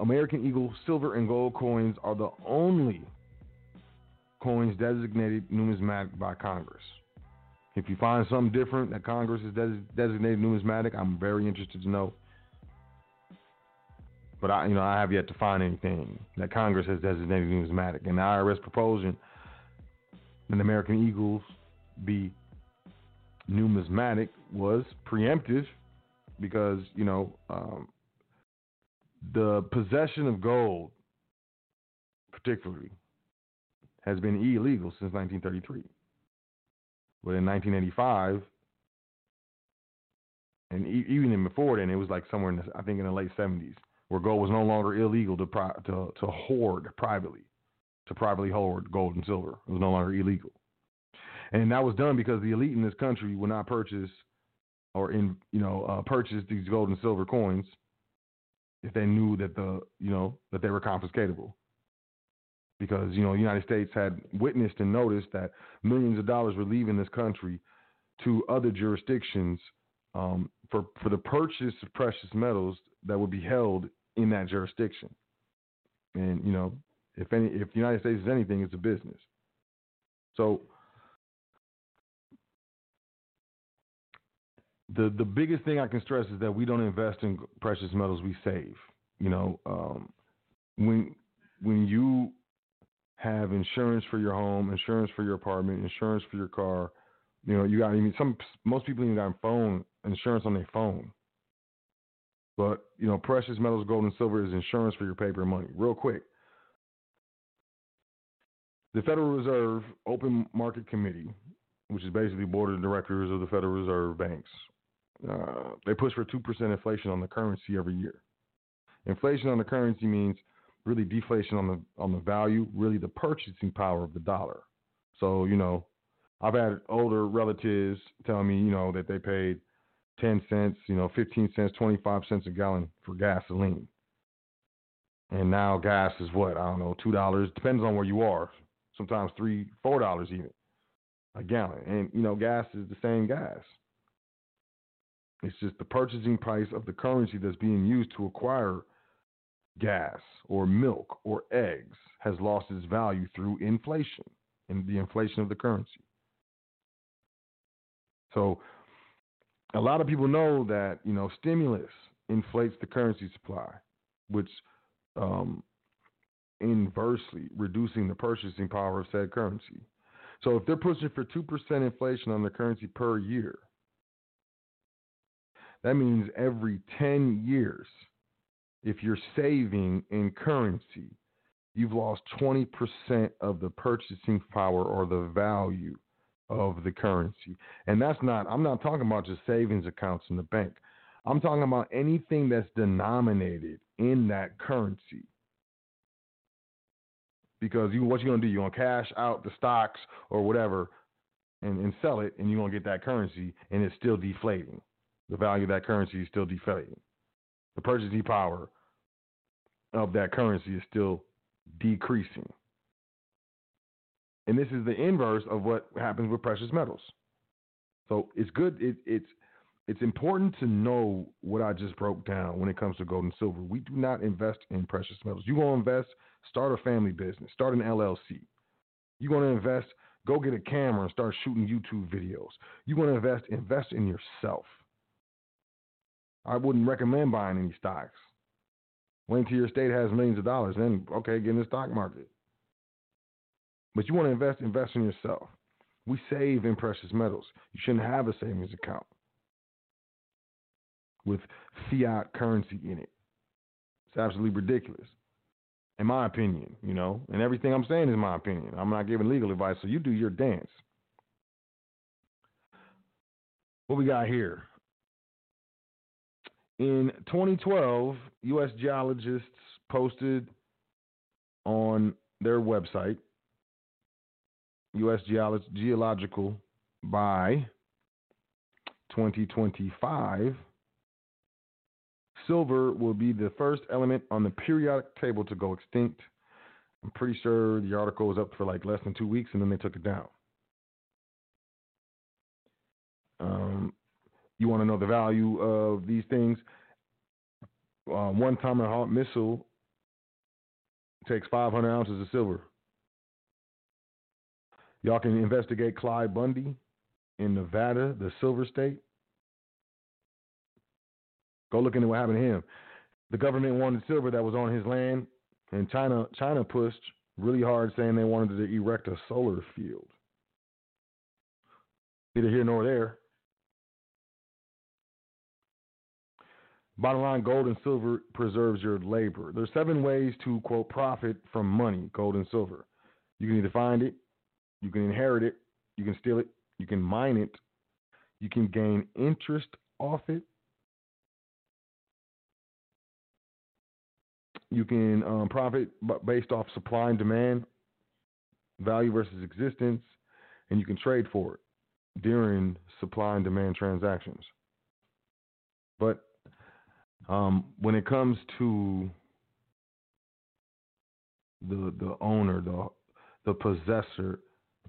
American Eagle silver and gold coins are the only coins designated numismatic by Congress. If you find something different that Congress has designated numismatic, I'm very interested to know. But I have yet to find anything that Congress has designated numismatic. And the IRS proposing that American Eagles be numismatic was preemptive because, you know, the possession of gold particularly, has been illegal since 1933. But in 1985, and even before then, it was like somewhere in the, I think in the late 70s, where gold was no longer illegal to hoard privately, to privately hoard gold and silver. It was no longer illegal. And that was done because the elite in this country would not purchase or purchase these gold and silver coins if they knew that that they were confiscatable. Because, the United States had witnessed and noticed that millions of dollars were leaving this country to other jurisdictions for the purchase of precious metals that would be held in that jurisdiction. And, if the United States is anything, it's a business. So the biggest thing I can stress is that we don't invest in precious metals, we save. When you have insurance for your home, insurance for your apartment, insurance for your car, most people even got phone insurance on their phone. But, precious metals, gold and silver is insurance for your paper money. Real quick, the Federal Reserve Open Market Committee, which is basically board of directors of the Federal Reserve banks, they push for 2% inflation on the currency every year. Inflation on the currency means really deflation on the value, really the purchasing power of the dollar. So, I've had older relatives tell me, that they paid 10 cents, 15 cents, 25 cents a gallon for gasoline. And now gas is what? I don't know, $2, depends on where you are. Sometimes $3, $4 even a gallon. And, gas is the same gas. It's just the purchasing price of the currency that's being used to acquire gas or milk or eggs has lost its value through inflation and the inflation of the currency. So a lot of people know that, stimulus inflates the currency supply, which inversely reducing the purchasing power of said currency. So if they're pushing for 2% inflation on the currency per year, that means every 10 years, if you're saving in currency, you've lost 20% of the purchasing power or the value of the currency. And I'm not talking about just savings accounts in the bank. I'm talking about anything that's denominated in that currency. Because what you're going to do, you're going to cash out the stocks or whatever and sell it, and you're going to get that currency, and it's still deflating. The value of that currency is still deflating. The purchasing power of that currency is still decreasing. And this is the inverse of what happens with precious metals. So it's good. It's important to know what I just broke down when it comes to gold and silver. We do not invest in precious metals. You want to invest, start a family business, start an LLC. You want to invest, go get a camera and start shooting YouTube videos. You want to invest in yourself. I wouldn't recommend buying any stocks. Wait until your state has millions of dollars, then, okay, get in the stock market. But you want to invest in yourself. We save in precious metals. You shouldn't have a savings account with fiat currency in it. It's absolutely ridiculous, in my opinion, and everything I'm saying is my opinion. I'm not giving legal advice, so you do your dance. What we got here? In 2012, U.S. geologists posted on their website, U.S. Geological, by 2025, silver will be the first element on the periodic table to go extinct. I'm pretty sure the article was up for like less than 2 weeks, and then they took it down. You want to know the value of these things? One Tomahawk missile takes 500 ounces of silver. Y'all can investigate Clyde Bundy in Nevada, the Silver State. Go look into what happened to him. The government wanted silver that was on his land, and China pushed really hard, saying they wanted to erect a solar field. Neither here nor there. Bottom line, gold and silver preserves your labor. There's 7 ways to, quote, profit from money, gold and silver. You can either find it, you can inherit it, you can steal it, you can mine it, you can gain interest off it, you can profit based off supply and demand, value versus existence, and you can trade for it during supply and demand transactions. But when it comes to the owner, the possessor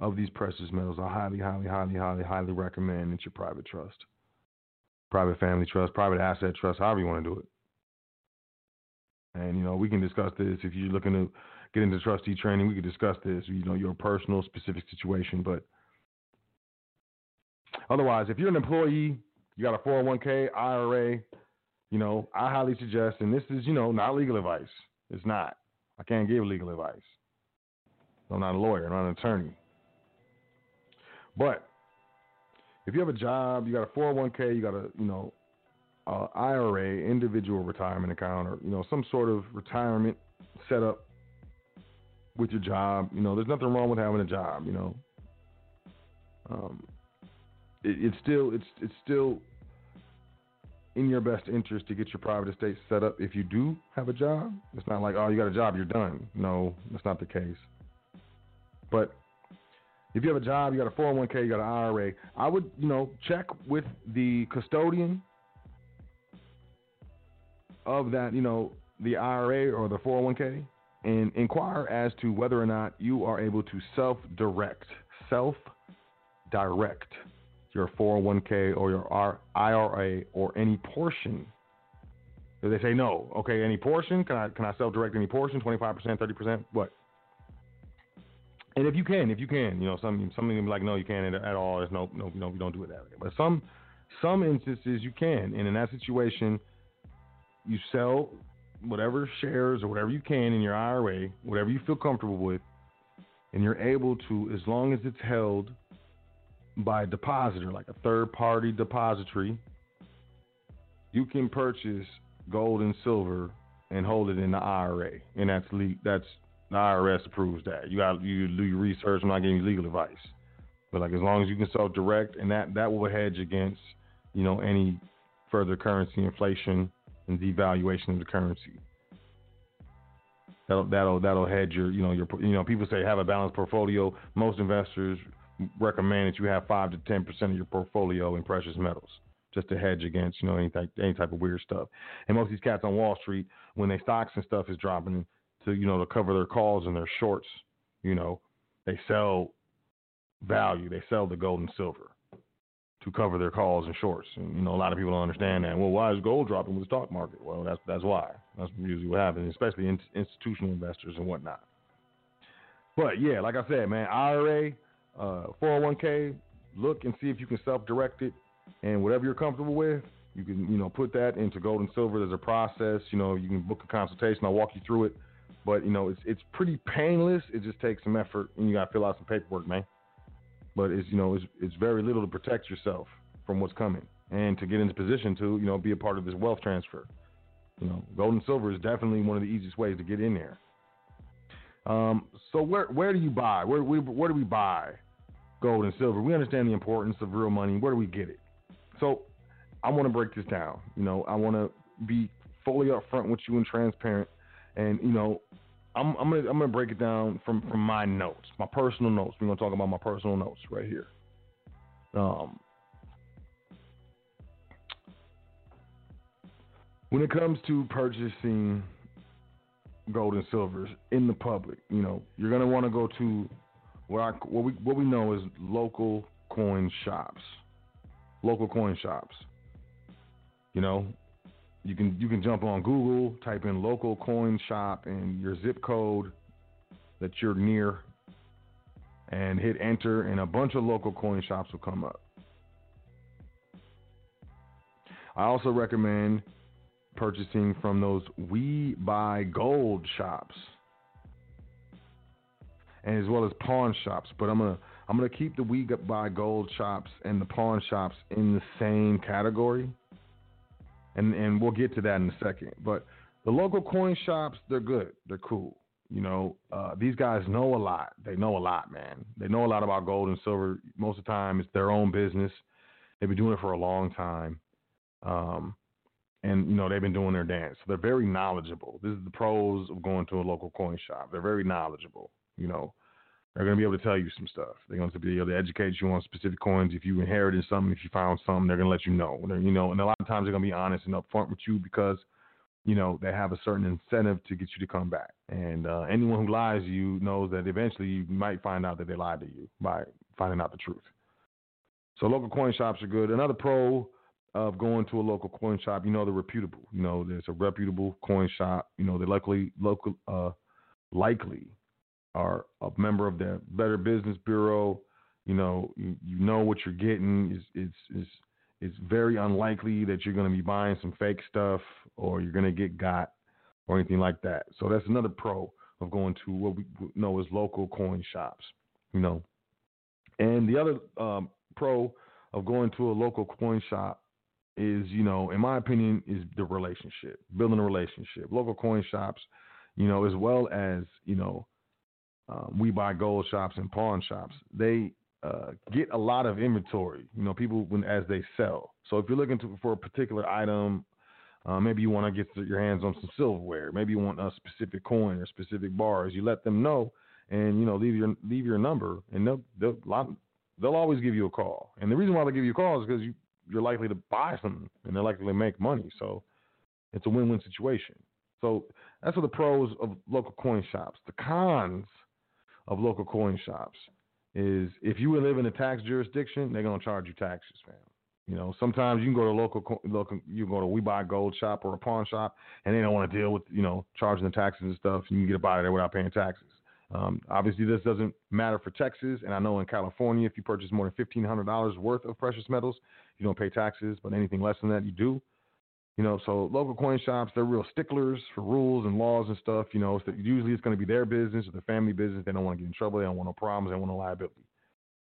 of these precious metals, I highly recommend it's your private trust, private family trust, private asset trust, however you want to do it. And, you know, we can discuss this. If you're looking to get into trustee training, we can discuss this, you know, your personal specific situation. But otherwise, if you're an employee, you got a 401k, IRA, you know, I highly suggest, and this is, you know, not legal advice. It's not. I can't give legal advice. I'm not a lawyer. I'm not an attorney. But if you have a job, you got a 401k, you got a, you know, IRA, individual retirement account, or, you know, some sort of retirement setup with your job. You know, there's nothing wrong with having a job. You know, it's still in your best interest to get your private estate set up if you do have a job. It's not like, oh, you got a job, you're done. No, that's not the case. But if you have a job, you got a 401k, you got an IRA, I would, you know, check with the custodian of that, you know, the IRA or the 401k, and inquire as to whether or not you are able to self-direct your 401k or your IRA or any portion. If they say no, okay, any portion, can I self-direct any portion, 25%, 30%, what? And if you can, you know, some of them like, no, you can't at all. There's no, you don't do it that way. But some instances you can, and in that situation, you sell whatever shares or whatever you can in your IRA, whatever you feel comfortable with, and you're able to, as long as it's held by a depositor, like a third-party depository, you can purchase gold and silver and hold it in the IRA, and that's the IRS approves that. You do your research. I'm not giving you legal advice, but like as long as you can self-direct, and that will hedge against, you know, any further currency inflation and devaluation of the currency. That'll hedge your people say have a balanced portfolio. Most investors recommend that you have 5 to 10% of your portfolio in precious metals, just to hedge against, you know, any type of weird stuff. And most of these cats on Wall Street, when their stocks and stuff is dropping to, you know, to cover their calls and their shorts, you know, they sell value, they sell the gold and silver to cover their calls and shorts. And, you know, a lot of people don't understand that. Well, why is gold dropping with the stock market? Well, that's why. That's usually what happens, especially institutional investors and whatnot. But, yeah, like I said, man, IRA, 401k, look and see if you can self-direct it. And whatever you're comfortable with, you can, you know, put that into gold and silver. There's a process. You know, you can book a consultation. I'll walk you through it. But, you know, it's pretty painless. It just takes some effort, and you got to fill out some paperwork, man. But it's, you know, it's very little to protect yourself from what's coming and to get into position to, you know, be a part of this wealth transfer. You know, gold and silver is definitely one of the easiest ways to get in there. So where do you buy? Where do we buy gold and silver? We understand the importance of real money. Where do we get it? So I want to break this down. You know, I want to be fully upfront with you and transparent. And, you know, I'm gonna break it down from my notes, my personal notes. We're gonna talk about my personal notes right here. When it comes to purchasing gold and silvers in the public, you know, you're gonna want to go to what we know as local coin shops. Local coin shops. You know, You can jump on Google, type in local coin shop and your zip code that you're near, and hit enter, and a bunch of local coin shops will come up. I also recommend purchasing from those We Buy Gold shops, and as well as pawn shops. But I'm gonna keep the We Buy Gold shops and the pawn shops in the same category. And we'll get to that in a second. But the local coin shops, they're good. They're cool. You know, these guys know a lot. They know a lot, man. They know a lot about gold and silver. Most of the time, it's their own business. They've been doing it for a long time. And, you know, they've been doing their dance. So they're very knowledgeable. This is the pros of going to a local coin shop. They're very knowledgeable. You know, they're going to be able to tell you some stuff. They're going to be able to educate you on specific coins. If you inherited something, if you found something, they're going to let you know. You know, and a lot of times they're going to be honest and upfront with you because, you know, they have a certain incentive to get you to come back. And anyone who lies to you knows that eventually you might find out that they lied to you by finding out the truth. So local coin shops are good. Another pro of going to a local coin shop, you know, they're reputable. You know, there's a reputable coin shop. You know, they likely are a member of the Better Business Bureau. You know, you know what you're getting. It's very unlikely that you're going to be buying some fake stuff or you're going to get got or anything like that. So that's another pro of going to what we know as local coin shops, you know. And the other pro of going to a local coin shop is, you know, in my opinion, is the relationship, building a relationship. Local coin shops, you know, as well as, you know, we buy gold shops and pawn shops, they get a lot of inventory, you know, people as they sell. So if you're looking for a particular item, maybe you want to get your hands on some silverware, maybe you want a specific coin or specific bars, you let them know and, you know, leave your number and they'll always give you a call. And the reason why they give you a call is because you're likely to buy something and they're likely to make money. So it's a win-win situation. So that's what the pros of local coin shops. The cons of local coin shops is if you live in a tax jurisdiction, they're going to charge you taxes, man. You know, sometimes you can go to a local We Buy Gold shop or a pawn shop, and they don't want to deal with, you know, charging the taxes and stuff, and you can get up out of there without paying taxes. Obviously, this doesn't matter for Texas, and I know in California, if you purchase more than $1,500 worth of precious metals, you don't pay taxes, but anything less than that, you do. You know, so local coin shops, they're real sticklers for rules and laws and stuff. You know, so usually it's going to be their business or their family business. They don't want to get in trouble. They don't want no problems. They want no liability.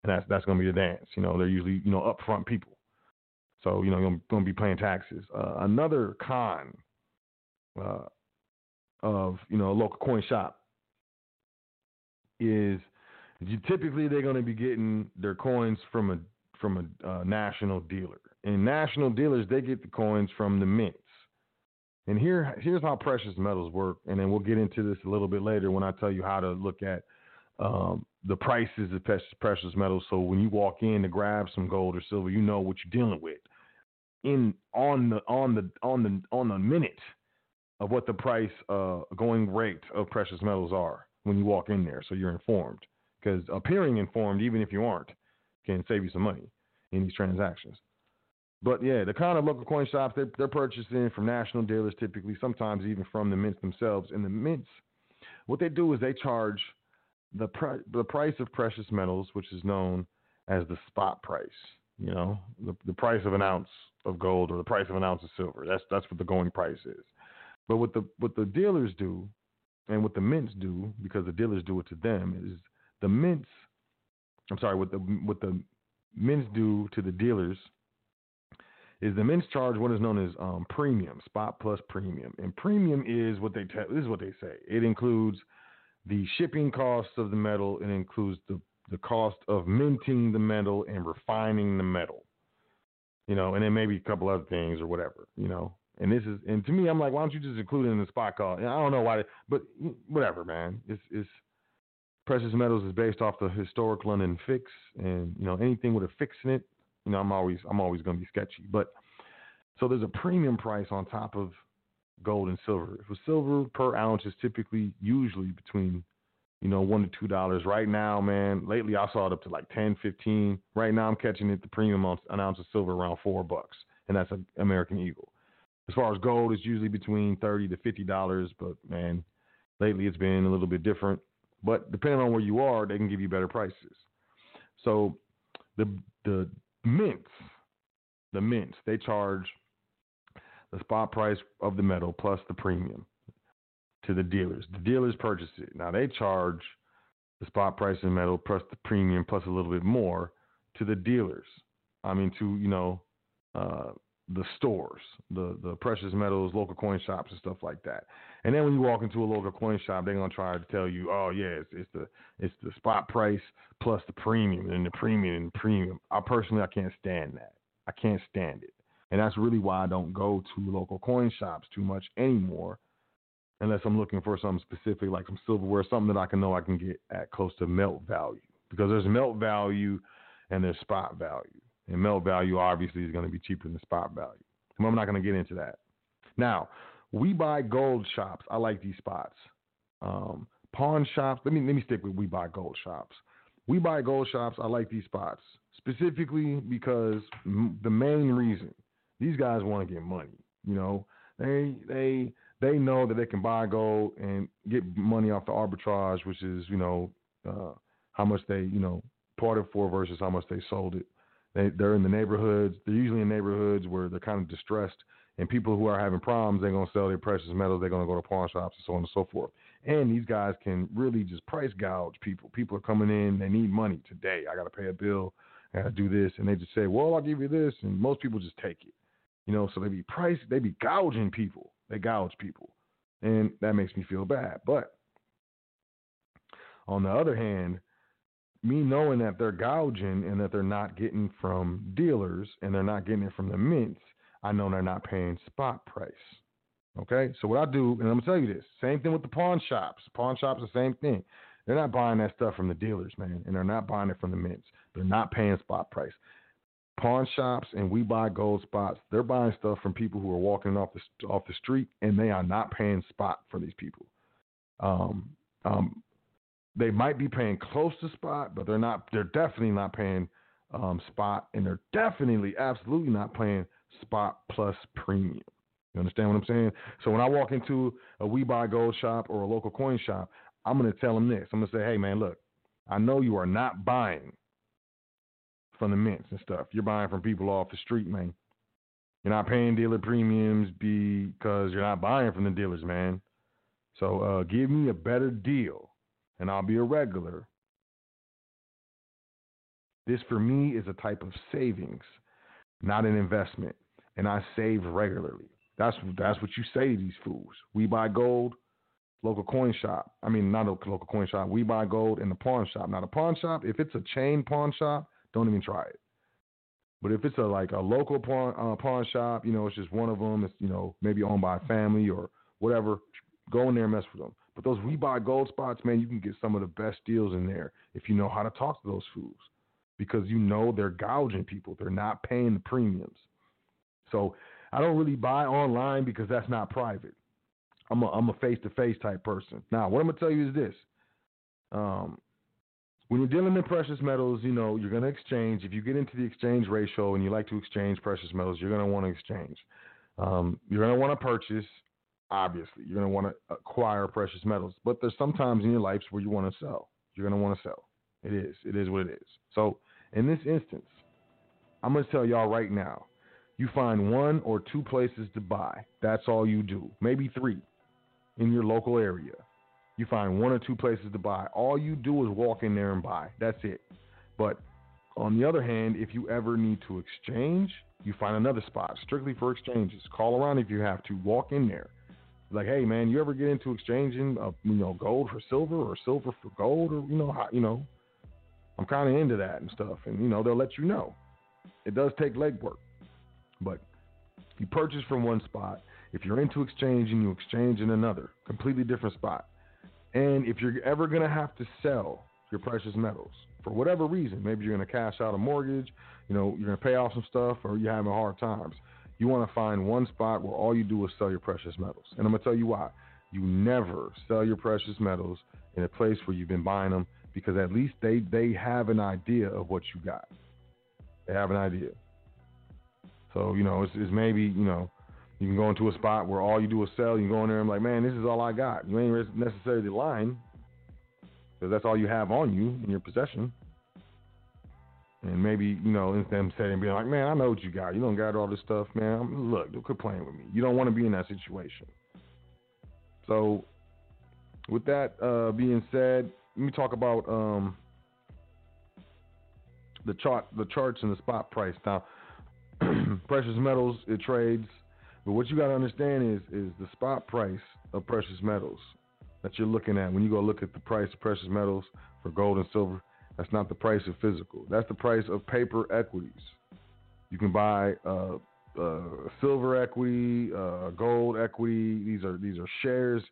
And that's going to be the dance. You know, they're usually, you know, upfront people. So, you know, you're going to be paying taxes. Another con of, you know, a local coin shop is typically they're going to be getting their coins from a national dealer. And national dealers, they get the coins from the mints. And here's how precious metals work, and then we'll get into this a little bit later when I tell you how to look at the prices of precious metals. So when you walk in to grab some gold or silver, you know what you're dealing with on the minute of what the price going rate of precious metals are when you walk in there. So you're informed, because appearing informed, even if you aren't, can save you some money in these transactions. But yeah, the kind of local coin shops, they're purchasing from national dealers typically, sometimes even from the mints themselves. And the mints, what they do is they charge the price of precious metals, which is known as the spot price. You know, the price of an ounce of gold or the price of an ounce of silver. That's what the going price is. But what the dealers do and what the mints do, because the dealers do it to them, is what the mints do to the dealers is the mints charge what is known as premium, spot plus premium. And premium is this is what they say. It includes the shipping costs of the metal. It includes the cost of minting the metal and refining the metal, you know, and then maybe a couple other things or whatever, you know. And and to me, I'm like, why don't you just include it in the spot cost? And I don't know why, but whatever, man. It's precious metals is based off the historic London fix, and, you know, anything with a fix in it, you know, I'm always going to be sketchy. But so there's a premium price on top of gold and silver. For silver per ounce is typically usually between, you know, $1 to $2. Right now, man, lately I saw it up to like 10, 15. Right now I'm catching it the premium on an ounce of silver around $4, and that's an American Eagle. As far as gold, it's usually between $30 to $50, but man, lately it's been a little bit different. But depending on where you are, they can give you better prices. So the mints, they charge the spot price of the metal plus the premium to the dealers. The dealers purchase it. Now they charge the spot price of the metal plus the premium plus a little bit more to the dealers. I mean, to, you know, the stores, the precious metals, local coin shops, and stuff like that. And then when you walk into a local coin shop, they're gonna try to tell you, oh yeah, it's the spot price plus the premium and the premium and the premium. I personally can't stand that. I can't stand it, and that's really why I don't go to local coin shops too much anymore, unless I'm looking for something specific, like some silverware, something that I can know I can get at close to melt value, because there's melt value and there's spot value. And melt value obviously is going to be cheaper than spot value. I'm not going to get into that. Now, We Buy Gold shops. I like these spots. Pawn shops. Let me stick with We Buy Gold shops. We Buy Gold shops. I like these spots specifically because the main reason these guys want to get money. You know, they know that they can buy gold and get money off the arbitrage, which is how much they bought it for versus how much they sold it. They're in the neighborhoods. They're usually in neighborhoods where they're kind of distressed, and people who are having problems, they're going to sell their precious metals. They're going to go to pawn shops and so on and so forth. And these guys can really just price gouge people. People are coming in. They need money today. I got to pay a bill. I got to do this. And they just say, well, I'll give you this. And most people just take it. So they be gouging people. They gouge people. And that makes me feel bad. But on the other hand, me knowing that they're gouging and that they're not getting from dealers and they're not getting it from the mints, I know they're not paying spot price. Okay? So what I do, and I'm going to tell you this, same thing with the pawn shops. Pawn shops are the same thing. They're not buying that stuff from the dealers, man, and they're not buying it from the mints. They're not paying spot price. Pawn shops and We Buy Gold spots, they're buying stuff from people who are walking off the street, and they are not paying spot for these people. They might be paying close to spot, but they're definitely not paying spot, and they're definitely, absolutely not paying spot plus premium. You understand what I'm saying? So when I walk into a We Buy Gold shop or a local coin shop, I'm going to tell them this. I'm going to say, hey, man, look, I know you are not buying from the mints and stuff. You're buying from people off the street, man. You're not paying dealer premiums because you're not buying from the dealers, man. So give me a better deal, and I'll be a regular. This for me is a type of savings, not an investment. And I save regularly. That's what you say to these fools. We Buy Gold, local coin shop. I mean, not a local coin shop. We Buy Gold in the pawn shop. Now, the pawn shop, if it's a chain pawn shop, don't even try it. But if it's a local pawn shop, it's just one of them. It's, maybe owned by a family or whatever. Go in there and mess with them. But those We Buy Gold spots, man, you can get some of the best deals in there if you know how to talk to those fools, because they're gouging people. They're not paying the premiums. So I don't really buy online because that's not private. I'm a face-to-face type person. Now, what I'm going to tell you is this. When you're dealing in precious metals, you're going to exchange. If you get into the exchange ratio and you like to exchange precious metals, you're going to want to exchange. You're going to want to purchase. Obviously, you're going to want to acquire precious metals, but there's sometimes in your lives where you want to sell. You're going to want to sell. It is what it is. So in this instance, I'm going to tell y'all right now, you find one or two places to buy. That's all you do. Maybe three in your local area. You find one or two places to buy. All you do is walk in there and buy. That's it. But on the other hand, if you ever need to exchange, you find another spot strictly for exchanges. Call around if you have to. Walk in there. Like, hey, man, you ever get into exchanging, gold for silver or silver for gold, or I'm kind of into that and stuff. And they'll let you know. It does take legwork, but you purchase from one spot. If you're into exchanging, you exchange in another completely different spot. And if you're ever gonna have to sell your precious metals for whatever reason, maybe you're gonna cash out a mortgage, you're gonna pay off some stuff, or you're having hard times. You want to find one spot where all you do is sell your precious metals. And I'm going to tell you why. You never sell your precious metals in a place where you've been buying them, because at least they have an idea of what you got. They have an idea. So, it's maybe, you can go into a spot where all you do is sell. You go in there and be like, man, this is all I got. You ain't necessarily lying, because that's all you have on you in your possession. And maybe, instead of sitting and being like, man, I know what you got. You don't got all this stuff, man. Look, don't quit playing with me. You don't want to be in that situation. So with that being said, let me talk about the charts and the spot price. Now, precious metals, it trades. But what you got to understand is the spot price of precious metals that you're looking at. When you go look at the price of precious metals for gold and silver, that's not the price of physical. That's the price of paper equities. You can buy silver equity, gold equity. These are shares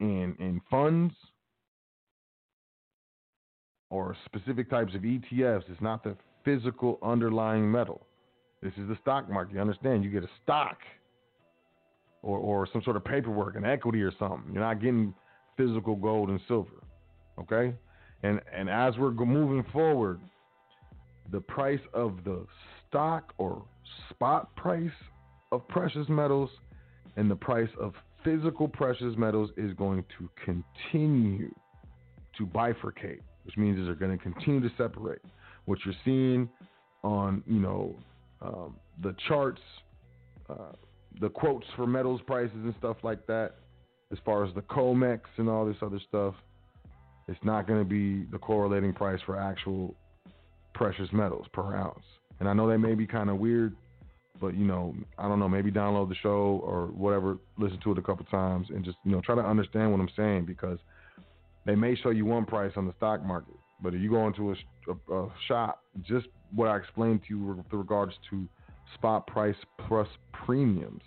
in funds or specific types of ETFs. It's not the physical underlying metal. This is the stock market. You understand? You get a stock or some sort of paperwork, an equity or something. You're not getting physical gold and silver. Okay? And as we're moving forward, the price of the stock or spot price of precious metals and the price of physical precious metals is going to continue to bifurcate, which means they're going to continue to separate. What you're seeing on, the charts, the quotes for metals prices and stuff like that, as far as the COMEX and all this other stuff, it's not going to be the correlating price for actual precious metals per ounce. And I know that may be kind of weird, but, I don't know, maybe download the show or whatever, listen to it a couple times and just, try to understand what I'm saying, because they may show you one price on the stock market, but if you go into a shop, just what I explained to you with regards to spot price plus premiums,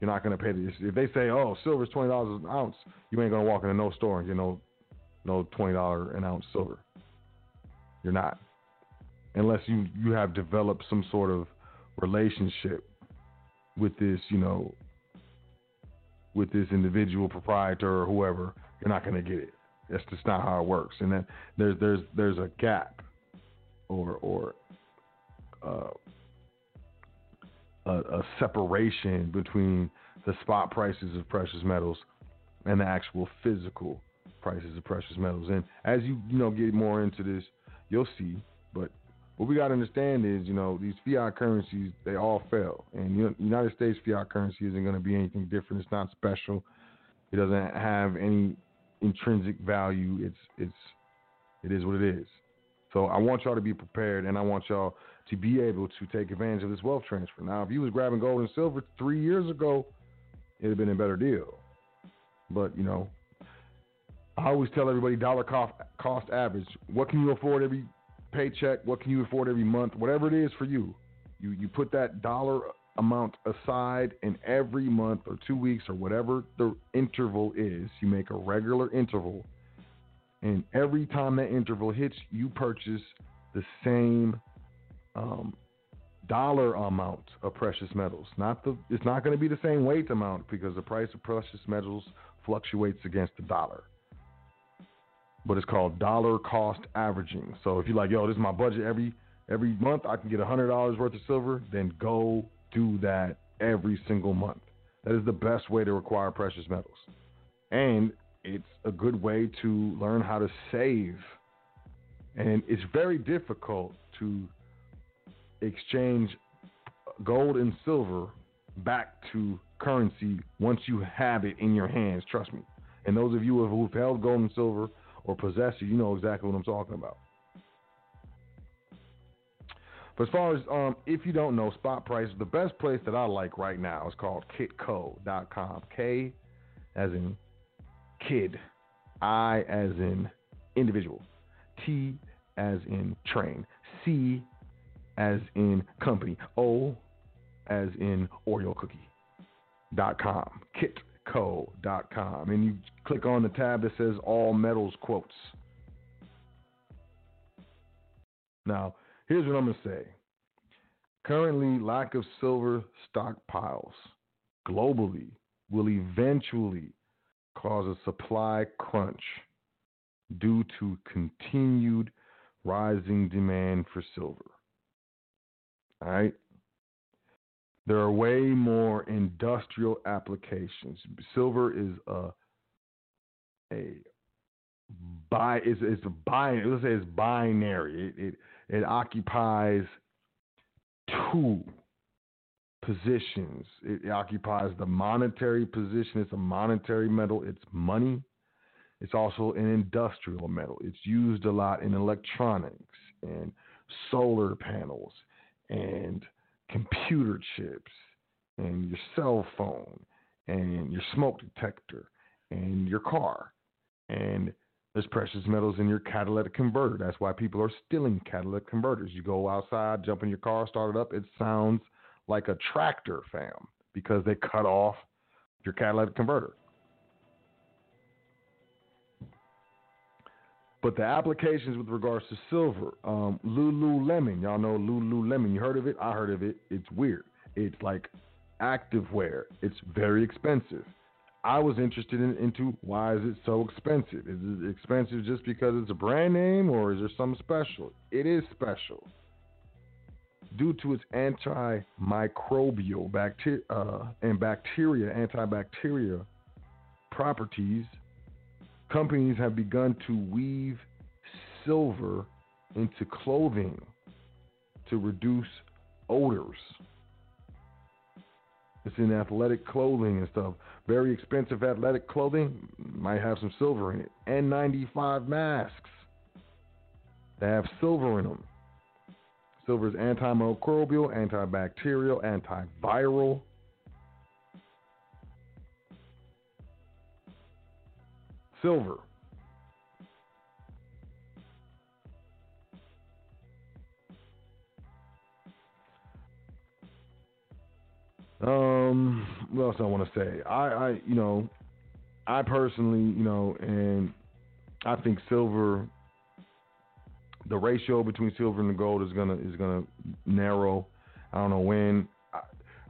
you're not going to pay this. If they say, oh, silver's $20 an ounce, you ain't going to walk into no store and get no $20 an ounce silver. You're not. Unless you have developed some sort of relationship with this, with this individual proprietor or whoever, you're not going to get it. That's just not how it works. And then there's a gap or a separation between the spot prices of precious metals and the actual physical prices of precious metals. And as you get more into this, you'll see. But what we got to understand is, these fiat currencies, they all fail. And United States fiat currency isn't going to be anything different. It's not special. It doesn't have any intrinsic value. It is what it is. So I want y'all to be prepared, and I want y'all to be able to take advantage of this wealth transfer. Now, if you was grabbing gold and silver 3 years ago, it'd have been a better deal. But, I always tell everybody dollar cost average. What can you afford every paycheck? What can you afford every month? Whatever it is for you. You put that dollar amount aside, and every month or 2 weeks or whatever the interval is, you make a regular interval. And every time that interval hits, you purchase the same dollar amount of precious metals. It's not going to be the same weight amount, because the price of precious metals fluctuates against the dollar. But it's called dollar cost averaging. So if you're like, yo, this is my budget every month, I can get $100 worth of silver, then go do that every single month. That is the best way to acquire precious metals. And it's a good way to learn how to save. And it's very difficult to exchange gold and silver back to currency once you have it in your hands, trust me. And those of you who've held gold and silver or possess it, you know exactly what I'm talking about. But as far as, if you don't know, spot price, the best place that I like right now is called kitco.com. K as in kid, I as in individual, T as in train, C as in company, O as in Oreo cookie.com, kitco.com. And you click on the tab that says all metals quotes. Now, here's what I'm going to say. Currently, lack of silver stockpiles globally will eventually cause a supply crunch due to continued rising demand for silver. All right? There are way more industrial applications. Silver is it's binary. It occupies two positions. It occupies the monetary position. It's a monetary metal. It's money. It's also an industrial metal. It's used a lot in electronics and solar panels and computer chips and your cell phone and your smoke detector and your car. And there's precious metals in your catalytic converter. That's why people are stealing catalytic converters. You go outside, jump in your car, start it up. It sounds like a tractor, fam, because they cut off your catalytic converter. But the applications with regards to silver, Lululemon, y'all know Lululemon. You heard of it? I heard of it. It's weird. It's like activewear. It's very expensive. I was interested into why is it so expensive? Is it expensive just because it's a brand name, or is there something special? It is special due to its antimicrobial antibacterial properties. Companies have begun to weave silver into clothing to reduce odors. It's in athletic clothing and stuff. Very expensive athletic clothing might have some silver in it. N95 masks, they have silver in them. Silver is antimicrobial, antibacterial, antiviral. Silver. What else I want to say? I personally, and I think silver, the ratio between silver and gold is gonna narrow. I don't know when.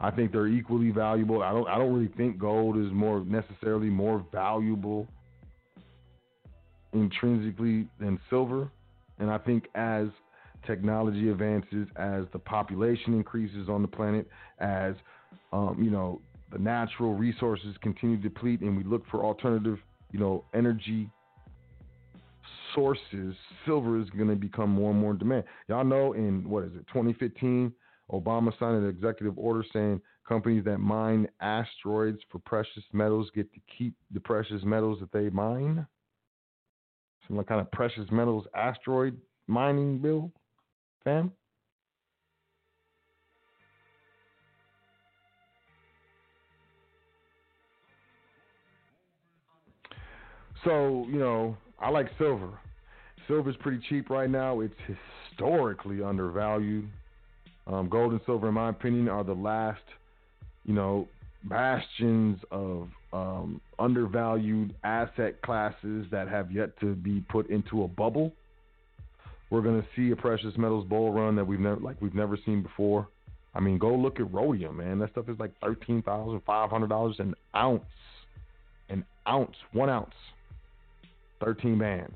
I think they're equally valuable. I don't really think gold is necessarily more valuable intrinsically than silver. And I think as technology advances, as the population increases on the planet, as the natural resources continue to deplete, and we look for alternative energy sources, silver is going to become more and more in demand. Y'all know in 2015, Obama signed an executive order saying companies that mine asteroids for precious metals get to keep the precious metals that they mine. Some kind of precious metals asteroid mining bill, fam. So, I like silver. Silver's pretty cheap right now. It's historically undervalued. Gold and silver, in my opinion, are the last, bastions of undervalued asset classes that have yet to be put into a bubble. We're going to see a precious metals bull run that we've never seen before. I mean, go look at rhodium, man. That stuff is like $13,500 an ounce. An ounce, 1 ounce, 13 bands.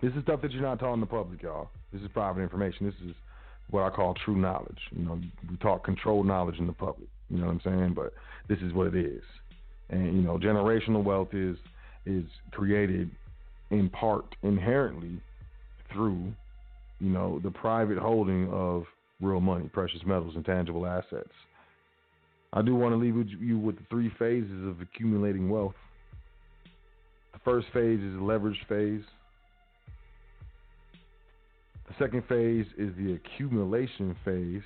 This is stuff that you're not telling the public, y'all. This is private information. This is what I call true knowledge. We talk controlled knowledge in the public. You know what I'm saying? But this is what it is. And, generational wealth is created in part inherently through, the private holding of real money, precious metals, and tangible assets. I do want to leave you with the 3 phases of accumulating wealth. The first phase is the leverage phase. The second phase is the accumulation phase.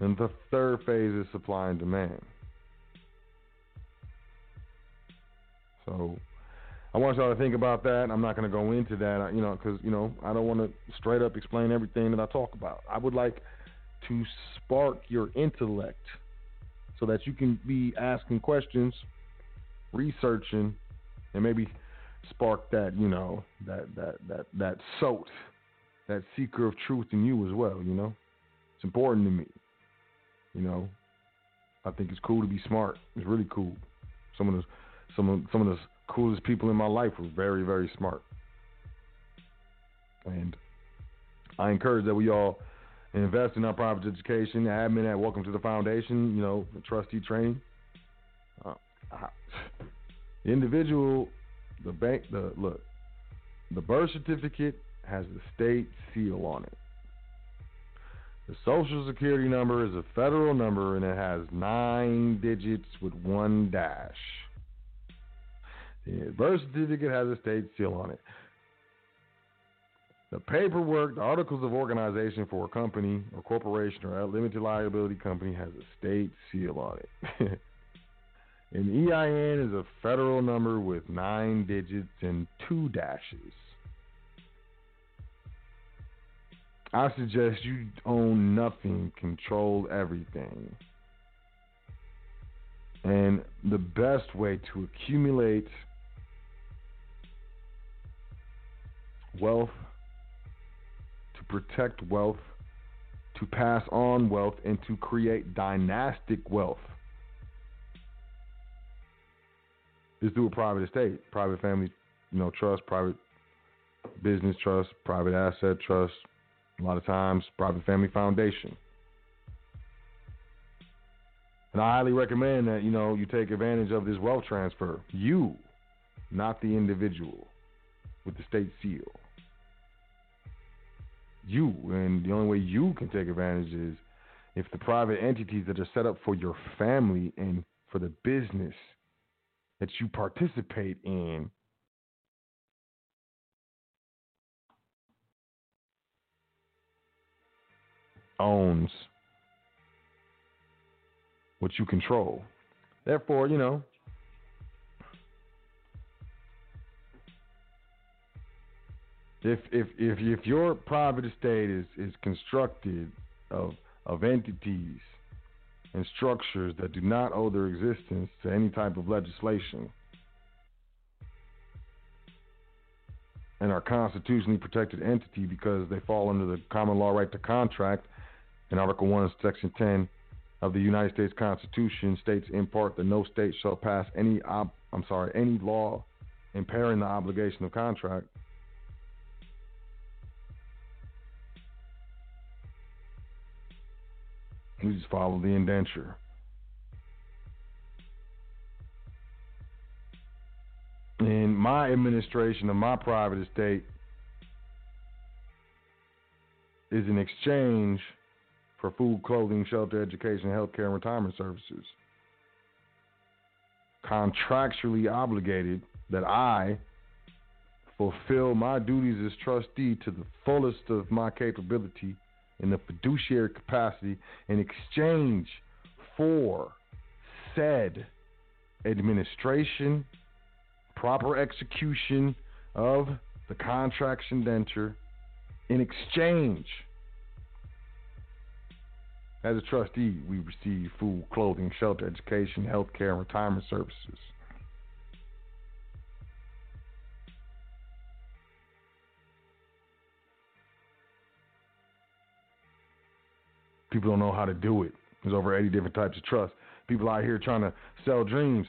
And the third phase is supply and demand. So I want y'all to think about that. I'm not going to go into that, because, I don't want to straight up explain everything that I talk about. I would like to spark your intellect so that you can be asking questions, researching, and maybe spark that, that Sot, that seeker of truth in you as well, It's important to me. I think it's cool to be smart. It's really cool. Some of the coolest people in my life were very, very smart. And I encourage that we all invest in our private education. Admin at Welcome to the Foundation, the trustee training. The individual, the bank, the birth certificate has the state seal on it. The Social Security number is a federal number, and it has 9 digits with 1 dash. The birth certificate has a state seal on it. The paperwork, the articles of organization for a company or corporation or a limited liability company has a state seal on it. An EIN is a federal number with 9 digits and 2 dashes. I suggest you own nothing, control everything. And the best way to accumulate wealth, to protect wealth, to pass on wealth, and to create dynastic wealth is through a private estate, private family, trust, private business trust, private asset trust, a lot of times private family foundation. And I highly recommend that, you take advantage of this wealth transfer. You, not the individual with the state seal. You, and the only way you can take advantage is if the private entities that are set up for your family and for the business that you participate in owns what you control. Therefore, if your private estate is constructed of entities and structures that do not owe their existence to any type of legislation and are constitutionally protected entity because they fall under the common law right to contract in Article 1, Section 10 of the United States Constitution, states in part that no state shall pass any law impairing the obligation of contract. We just follow the indenture. In my administration of my private estate is an exchange for food, clothing, shelter, education, healthcare, and retirement services. Contractually obligated that I fulfill my duties as trustee to the fullest of my capability in the fiduciary capacity in exchange for said administration, proper execution of the contracts indenture, in exchange. As a trustee, we receive food, clothing, shelter, education, healthcare, and retirement services. People don't know how to do it. There's over 80 different types of trust. People out here trying to sell dreams.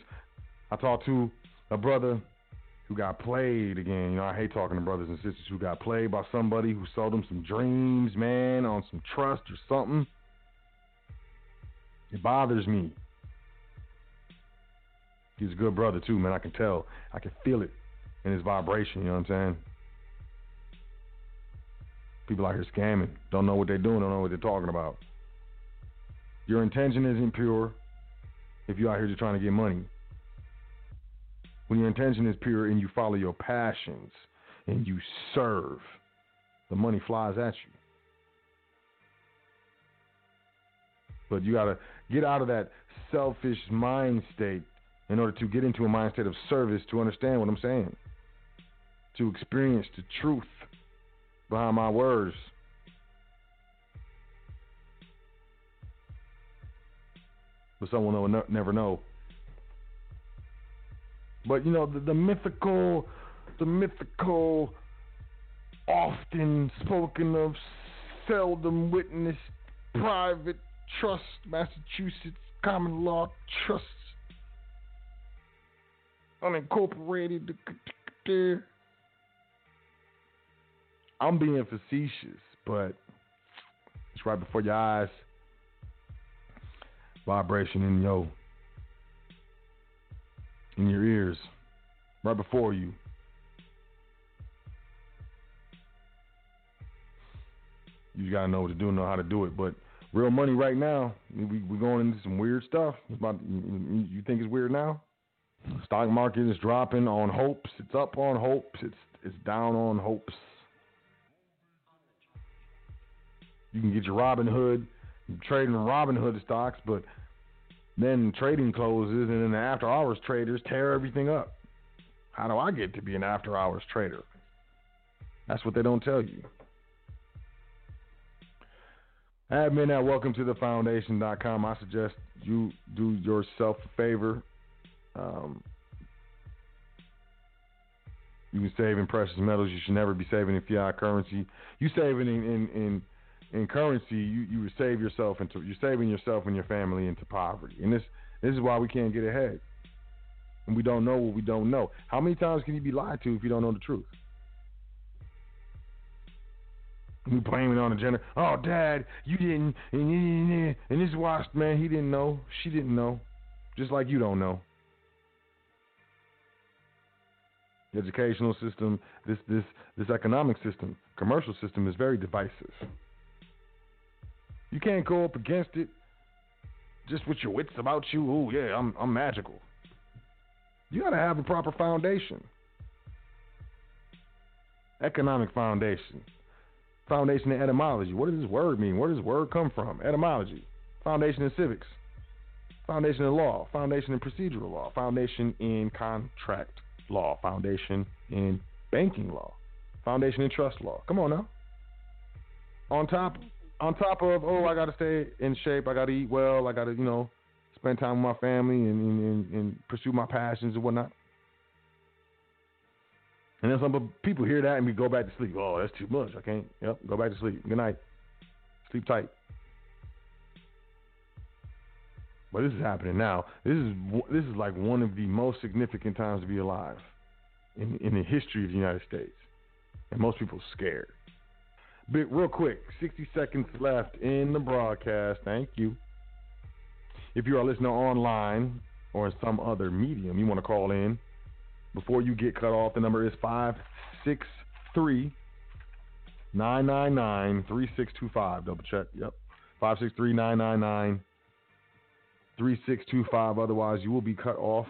I talked to a brother who got played again. I hate talking to brothers and sisters who got played by somebody who sold them some dreams, man, on some trust or something. It bothers me. He's a good brother too, man. I can tell. I can feel it in his vibration, you know what I'm saying? People out here scamming. Don't know what they're doing. Don't know what they're talking about. Your intention isn't pure if you're out here just trying to get money. When your intention is pure and you follow your passions and you serve, the money flies at you. But you got to get out of that selfish mind state in order to get into a mind state of service to understand what I'm saying, to experience the truth behind my words. But someone will never know. But the mythical, often spoken of, seldom witnessed private trust, Massachusetts common law trust, unincorporated. I'm being facetious, but it's right before your eyes. Vibration in your ears, right before you. You gotta know what to do, know how to do it. But real money right now, we're going into some weird stuff. You think it's weird now? Stock market is dropping on hopes. It's up on hopes. It's down on hopes. You can get your Robinhood, trading Robinhood stocks, but then trading closes, and then the after hours traders tear everything up. How do I get to be an after hours trader? That's what they don't tell you. Admin at WelcomeToTheFoundation.com. I suggest you do yourself a favor. You can save in precious metals. You should never be saving in fiat currency. You saving in currency, you would save yourself into, you're saving yourself and your family into poverty. And this is why we can't get ahead. And we don't know what we don't know. How many times can you be lied to if you don't know the truth? We blame it on the gender. Oh, Dad, you didn't. And this watched, man, he didn't know. She didn't know. Just like you don't know. The educational system, this economic system, commercial system is very divisive. You can't go up against it just with your wits about you. Oh, yeah, I'm magical. You got to have a proper foundation. Economic foundation. Foundation in etymology. What does this word mean? Where does this word come from? Etymology. Foundation in civics. Foundation in law. Foundation in procedural law. Foundation in contract law. Foundation in banking law. Foundation in trust law. Come on now. On top of, oh, I got to stay in shape. I got to eat well. I got to, spend time with my family and pursue my passions and whatnot. And then some people hear that and we go back to sleep. Oh, that's too much. I can't. Yep, go back to sleep. Good night. Sleep tight. But this is happening now. This is like one of the most significant times to be alive in the history of the United States. And most people are scared. But real quick, 60 seconds left in the broadcast. Thank you. If you are listening online or in some other medium, you want to call in. Before you get cut off, the number is 563-999-3625. Double check. Yep. 563-999-3625. Otherwise, you will be cut off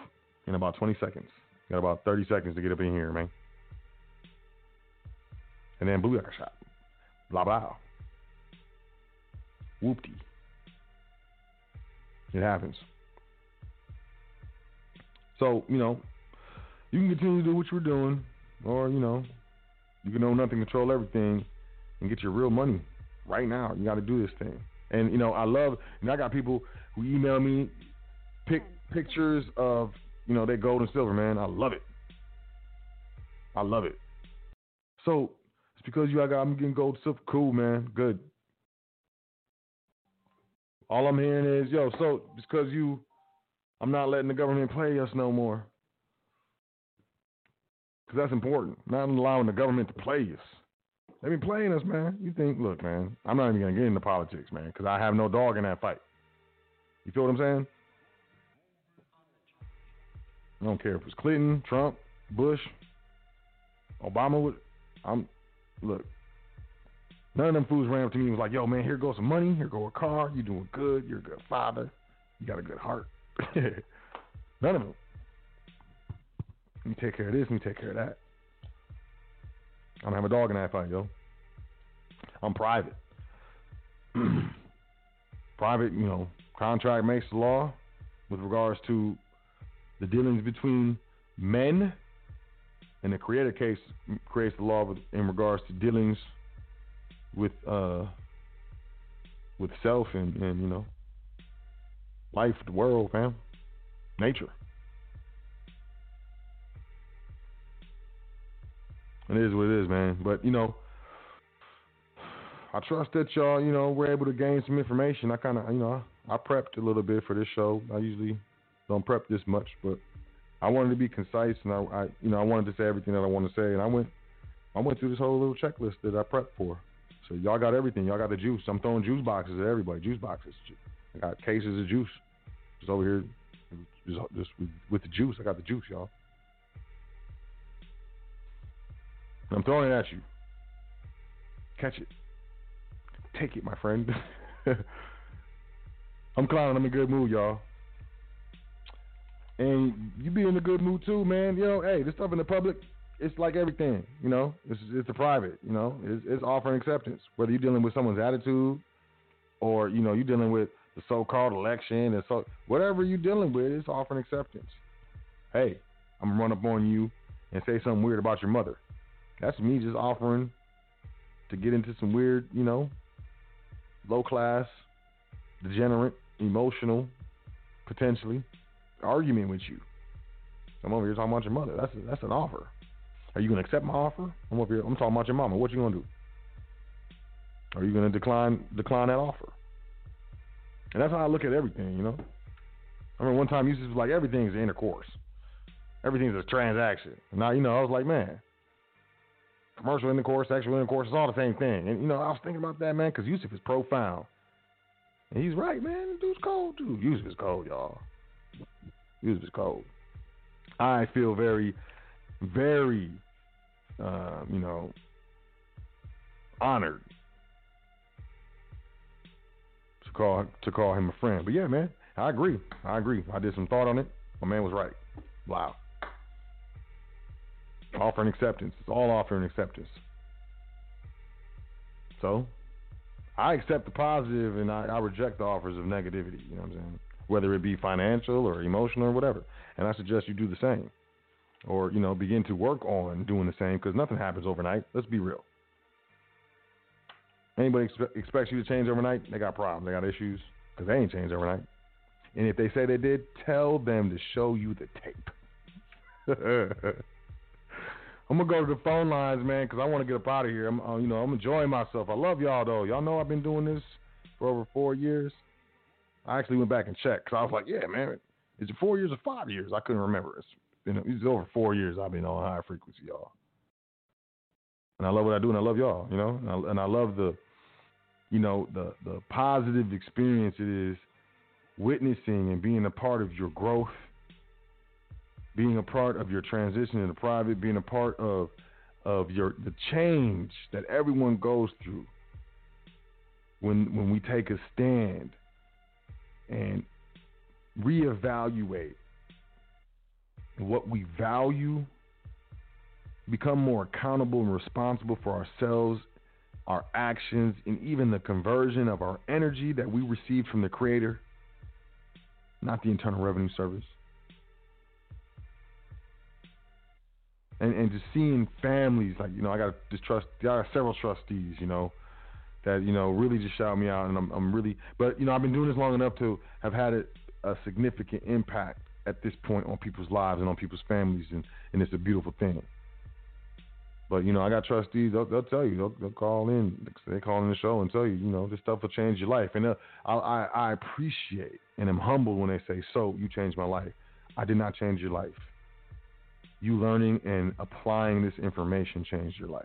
in about 20 seconds. You got about 30 seconds to get up in here, man. And then Blue Eyed Shop. Blah, blah. Whoop-dee. It happens. So, you can continue to do what you're doing, or, you can know nothing, control everything, and get your real money right now. You got to do this thing. And, I got people who email me pictures of, their gold and silver, man. I love it. So it's because I'm getting gold and silver. Cool, man. Good. All I'm hearing is, so it's because I'm not letting the government play us no more. Because that's important. Not allowing the government to play us. They've been playing us, man. You think, look, man, I'm not even going to get into politics, man, because I have no dog in that fight. You feel what I'm saying? I don't care if it was Clinton, Trump, Bush, Obama. Look, none of them fools ran up to me and was like, yo, man, here goes some money. Here go a car. You're doing good. You're a good father. You got a good heart. None of them. Let me take care of this, let me take care of that. I don't have a dog in that fight, yo. I'm private. Private, contract makes the law with regards to the dealings between men, and the creator case creates the law in regards to dealings with self and life, the world, fam, nature. It is what it is, man. But, I trust that y'all, were able to gain some information. I kind of, I prepped a little bit for this show. I usually don't prep this much, but I wanted to be concise, and I wanted to say everything that I want to say. And I went through this whole little checklist that I prepped for. So y'all got everything. Y'all got the juice. I'm throwing juice boxes at everybody. Juice boxes. I got cases of juice. Just over here, just with the juice. I got the juice, y'all. I'm throwing it at you. Catch it. Take it, my friend. I'm clowning. I'm in a good mood, y'all. And you be in a good mood too, man. Hey, this stuff in the public, it's like everything, you know. It's the private, you know. It's offer and acceptance. Whether you're dealing with someone's attitude, or you know, you're dealing with the so-called election, and so whatever you're dealing with, it's offer and acceptance. Hey, I'm gonna run up on you and say something weird about your mother. That's me just offering to get into some weird, you know, low-class, degenerate, emotional, potentially argument with you. I'm over here talking about your mother. That's an offer. Are you gonna accept my offer? I'm over here. I'm talking about your mama. What you gonna do? Are you gonna decline that offer? And that's how I look at everything, you know. I remember one time Yusuf was like, everything's intercourse. Everything's a transaction. Now, you know, I was like, man, commercial intercourse, sexual intercourse, it's all the same thing. And, you know, I was thinking about that, man, because Yusuf is profound. And he's right, man. The dude's cold, too. Yusuf is cold, y'all. Yusuf is cold. I feel very, very, you know, honored to call him a friend. But yeah, man, I agree. I did some thought on it. My man was right. Wow. Offer and acceptance. It's all offer and acceptance. So, I accept the positive and I reject the offers of negativity. You know what I'm saying? Whether it be financial or emotional or whatever. And I suggest you do the same. Or, you know, begin to work on doing the same, because nothing happens overnight. Let's be real. Anybody expects you to change overnight, they got problems. They got issues, because they ain't changed overnight. And if they say they did, tell them to show you the tape. I'm going to go to the phone lines, man, because I want to get up out of here. I'm enjoying myself. I love y'all, though. Y'all know I've been doing this for over 4 years. I actually went back and checked, because I was like, yeah, man, is it 4 years or 5 years? I couldn't remember. It's over 4 years I've been on High Frequency, y'all. And I love what I do, and I love y'all, you know. And I love the, you know, the positive experience it is witnessing and being a part of your growth, being a part of your transition into private, being a part of the change that everyone goes through when we take a stand and reevaluate what we value, become more accountable and responsible for ourselves, our actions, and even the conversion of our energy that we receive from the Creator, not the Internal Revenue Service. And just seeing families, like, you know, I got several trustees, you know, that, you know, really just shout me out, and I'm really, but, you know, I've been doing this long enough to have had a significant impact at this point on people's lives and on people's families, and it's a beautiful thing. But, you know, I got trustees, they'll tell you, they'll call in, they call in the show and tell you, you know, this stuff will change your life. And I appreciate and am humbled when they say, so you changed my life. I did not change your life. You learning and applying this information changed your life.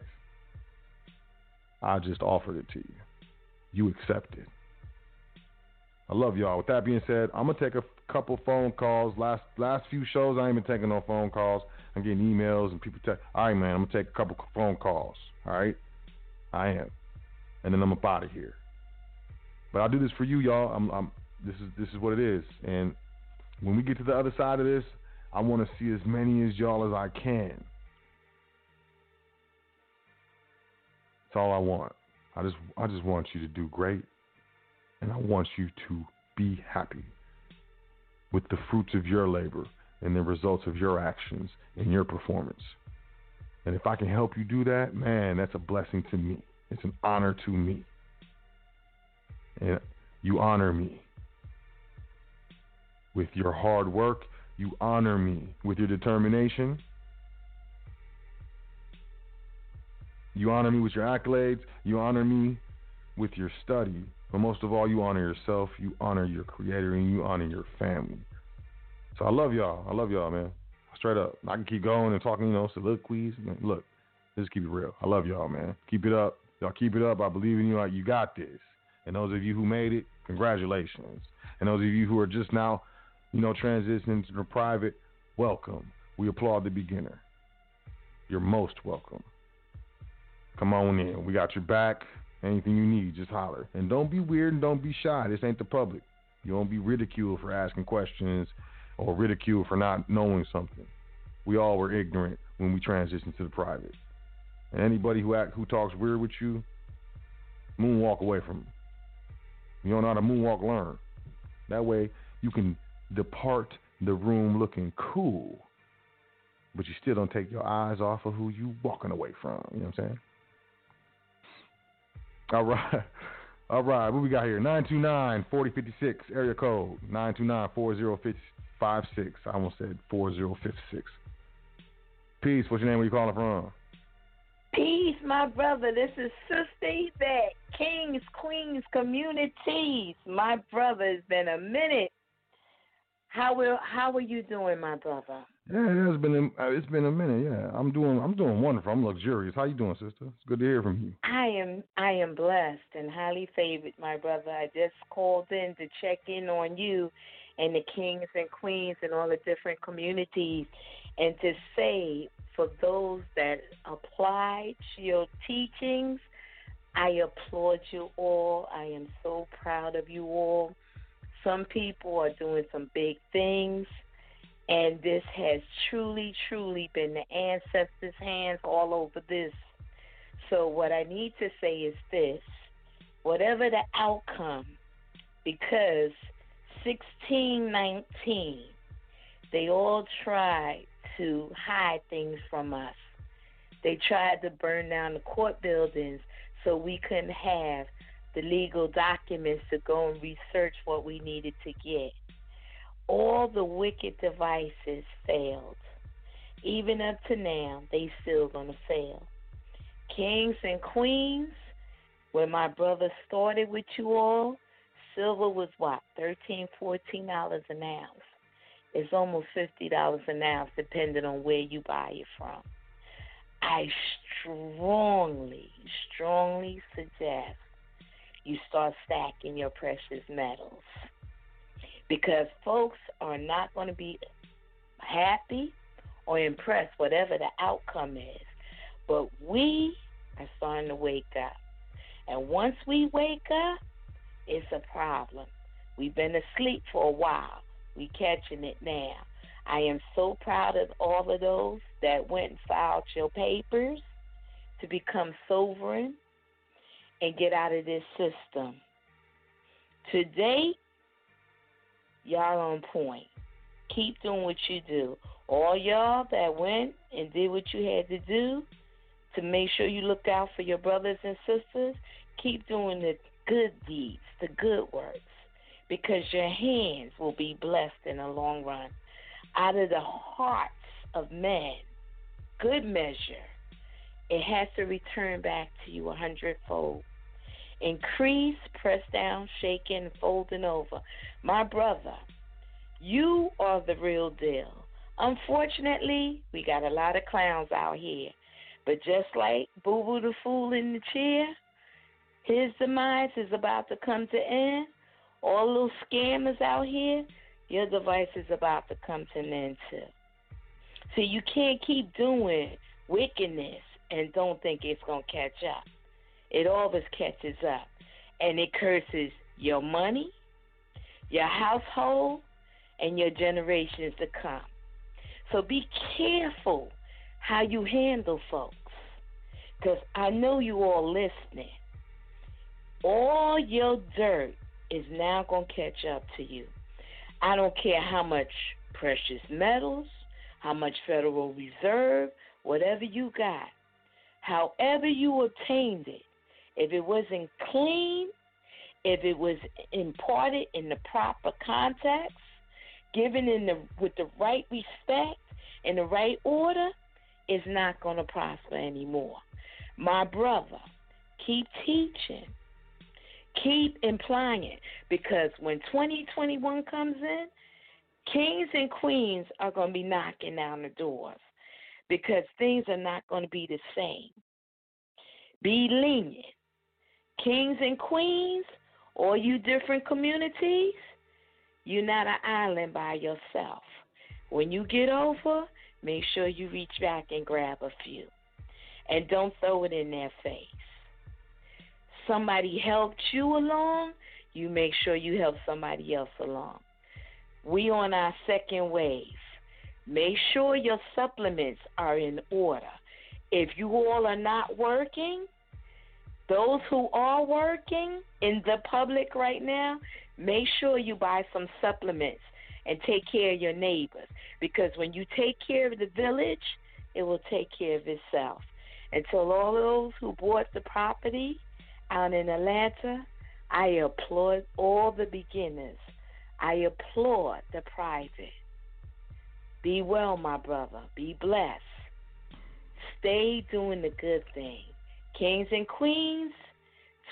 I just offered it to you. You accepted. I love y'all. With that being said, I'm going to take a couple phone calls. Last few shows, I ain't been taking no phone calls. I'm getting emails and people text. All right, man, I'm going to take a couple phone calls. All right? I am. And then I'm up out of here. But I'll do this for you, y'all. This is what it is. And when we get to the other side of this, I want to see as many as y'all as I can. That's all I want. I just want you to do great. And I want you to be happy with the fruits of your labor and the results of your actions and your performance. And if I can help you do that, man, that's a blessing to me. It's an honor to me. And you honor me with your hard work. You honor me with your determination. You honor me with your accolades. You honor me with your study. But most of all, you honor yourself. You honor your Creator, and you honor your family. So I love y'all. I love y'all, man. Straight up. I can keep going and talking, you know, soliloquies. Man, look, just keep it real. I love y'all, man. Keep it up. Y'all keep it up. I believe in you. You got this. And those of you who made it, congratulations. And those of you who are just now, you know, transitioning to the private, welcome. We applaud the beginner. You're most welcome. Come on in. We got your back. Anything you need, just holler. And don't be weird and don't be shy. This ain't the public. You won't be ridiculed for asking questions or ridiculed for not knowing something. we all were ignorant when we transitioned to the private. And anybody who talks weird with you, moonwalk away from them. You don't know how to moonwalk, learn. That way you can depart the room looking cool, but you still don't take your eyes off of who you walking away from. You know what I'm saying? All right. What we got here? 929-4056 area code. 929-4056. I almost said 4056. Peace. What's your name? Where you calling from? Peace, my brother. This is Sister Yvette, Kings, Queens, Communities. My brother, it's been a minute. How are you doing, my brother? Yeah, it's been a minute. Yeah, I'm doing wonderful. I'm luxurious. How you doing, sister? It's good to hear from you. I am blessed and highly favored, my brother. I just called in to check in on you and the Kings and Queens and all the different communities, and to say, for those that applied to your teachings, I applaud you all. I am so proud of you all. Some people are doing some big things, and this has truly, truly been the ancestors' hands all over this. So what I need to say is this: whatever the outcome, because 1619, they all tried to hide things from us. They tried to burn down the court buildings so we couldn't have the legal documents to go and research what we needed to get. All the wicked devices failed. Even up to now, they still gonna fail. Kings and Queens, when my brother started with you all, silver was what, $13, $14 an ounce. It's almost $50 an ounce, depending on where you buy it from. I strongly, strongly suggest you start stacking your precious metals, because folks are not going to be happy or impressed, whatever the outcome is. But we are starting to wake up. And once we wake up, it's a problem. We've been asleep for a while. We catching it now. I am so proud of all of those that went and filed your papers to become sovereign and get out of this system. Today, y'all on point. Keep doing what you do. All y'all that went and did what you had to do to make sure you looked out for your brothers and sisters, keep doing the good deeds, the good works, because your hands will be blessed in the long run. Out of the hearts of men, good measure, it has to return back to you 100-fold. Increase, press down, shaking, folding over. My brother, you are the real deal. Unfortunately, we got a lot of clowns out here. But just like Boo Boo the Fool in the chair, his demise is about to come to end. All little scammers out here, your device is about to come to an end too. So you can't keep doing wickedness and don't think it's going to catch up. It always catches up, and it curses your money, your household, and your generations to come. So be careful how you handle folks, because I know you all listening. All your dirt is now going to catch up to you. I don't care how much precious metals, how much Federal Reserve, whatever you got, however you obtained it, if it wasn't clean, if it was imparted in the proper context, given with the right respect and the right order, it's not going to prosper anymore. My brother, keep teaching. Keep implying it, because when 2021 comes in, Kings and Queens are going to be knocking down the doors, because things are not going to be the same. Be lenient. Kings and Queens, all you different communities, you're not an island by yourself. When you get over, make sure you reach back and grab a few, and don't throw it in their face. Somebody helped you along, you make sure you help somebody else along. We on our second wave. Make sure your supplements are in order. If you all are not working, those who are working in the public right now, make sure you buy some supplements and take care of your neighbors, because when you take care of the village, it will take care of itself. Until all those who bought the property out in Atlanta, I applaud all the beginners. I applaud the private. Be well, my brother. Be blessed. Stay doing the good thing. Kings and Queens,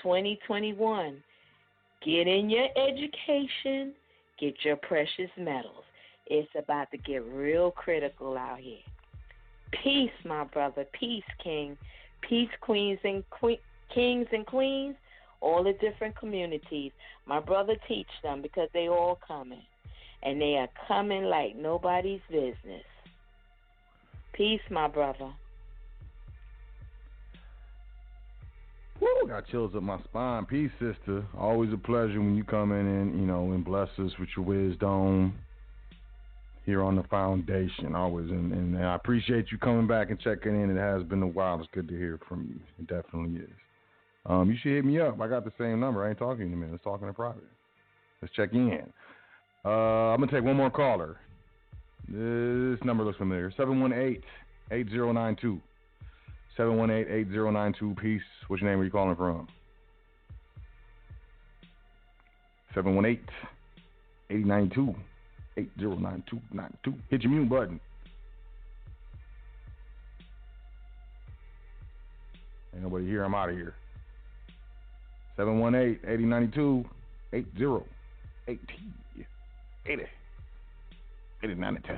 2021. Get in your education. Get your precious metals. It's about to get real critical out here. Peace, my brother. Peace, King. Peace, Kings and Queens, all the different communities. My brother, teach them, because they all coming. And they are coming like nobody's business. Peace, my brother. Woo, got chills up my spine. Peace, sister. Always a pleasure when you come in and, you know, and bless us with your wisdom here on the foundation. Always, and I appreciate you coming back and checking in. It has been a while. It's good to hear from you. It definitely is. You should hit me up. I got the same number. I ain't talking in a minute. Let's talk in a private. Let's check in. I'm going to take one more caller. This number looks familiar. 718-8092. 718-8092. Peace. What's your name? Where you calling from? 718-8092. 809292. Hit your mute button. Ain't nobody here. I'm out of here. 718-8092. 8092.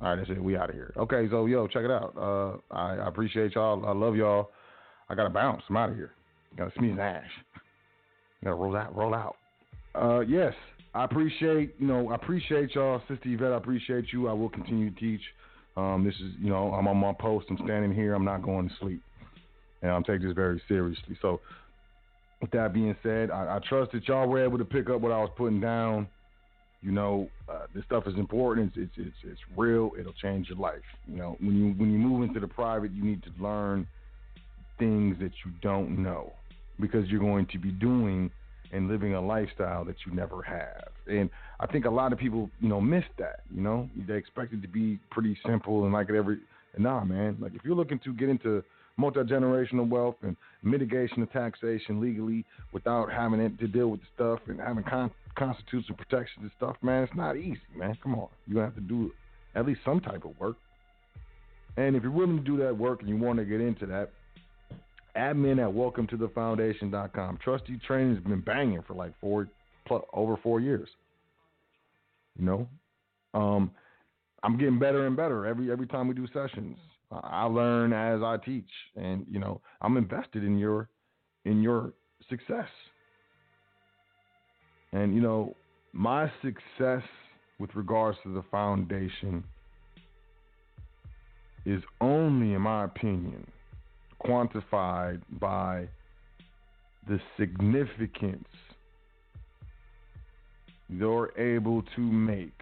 All right, that's it. We out of here. Okay, so, yo, check it out. I appreciate y'all. I love y'all. I got to bounce. I'm out of here. Got to sneeze ash. Got to roll out. Yes, I appreciate, y'all. Sister Yvette, I appreciate you. I will continue to teach. This is, I'm on my post. I'm standing here. I'm not going to sleep. And I'm taking this very seriously. So, with that being said, I trust that y'all were able to pick up what I was putting down. This stuff is important. It's real. It'll change your life. When you move into the private, you need to learn things that you don't know, because you're going to be doing and living a lifestyle that you never have. And I think a lot of people, miss that. They expect it to be pretty simple and nah, man. Like, if you're looking to get into multi-generational wealth and mitigation of taxation legally without having to deal with the stuff and having constitutional protection and stuff, man, it's not easy, man. Come on. You're going to have to do at least some type of work. And if you're willing to do that work and you want to get into that, admin at WelcomeToTheFoundation.com. Trustee training has been banging for like over 4 years. I'm getting better and better every time we do sessions. I learn as I teach, and I'm invested in your success. And my success with regards to the foundation is only, in my opinion, quantified by the significance you're able to make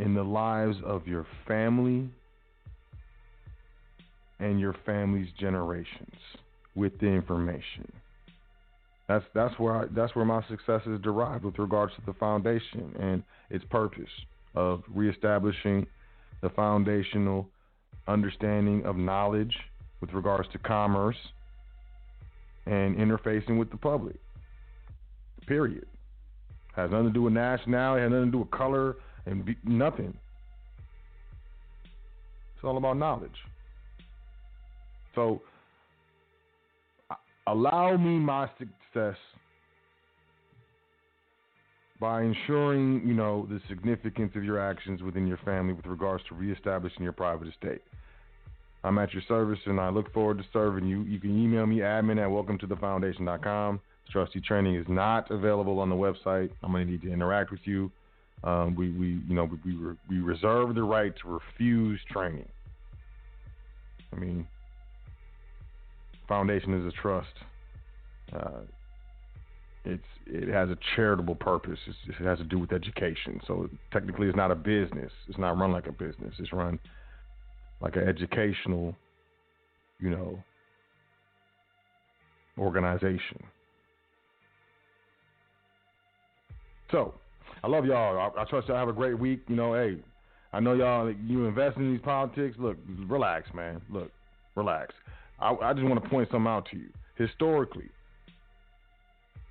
in the lives of your family and your family's generations with the information. That's where my success is derived with regards to the foundation and its purpose of reestablishing the foundational understanding of knowledge with regards to commerce and interfacing with the public. Period. Has nothing to do with nationality, has nothing to do with color, nothing. It's all about knowledge. So, allow me my success by ensuring, the significance of your actions within your family with regards to reestablishing your private estate. I'm at your service, and I look forward to serving you. You can email me, admin at welcometothefoundation.com. Trustee training is not available on the website. I'm going to need to interact with you. We reserve the right to refuse training. I mean, foundation is a trust. It has a charitable purpose. It has to do with education. So technically, it's not a business. It's not run like a business. It's run like an educational, organization. So I love y'all. I trust y'all have a great week. Hey, I know y'all, you invest in these politics. Look, relax, man. Look, relax. I just want to point something out to you. Historically,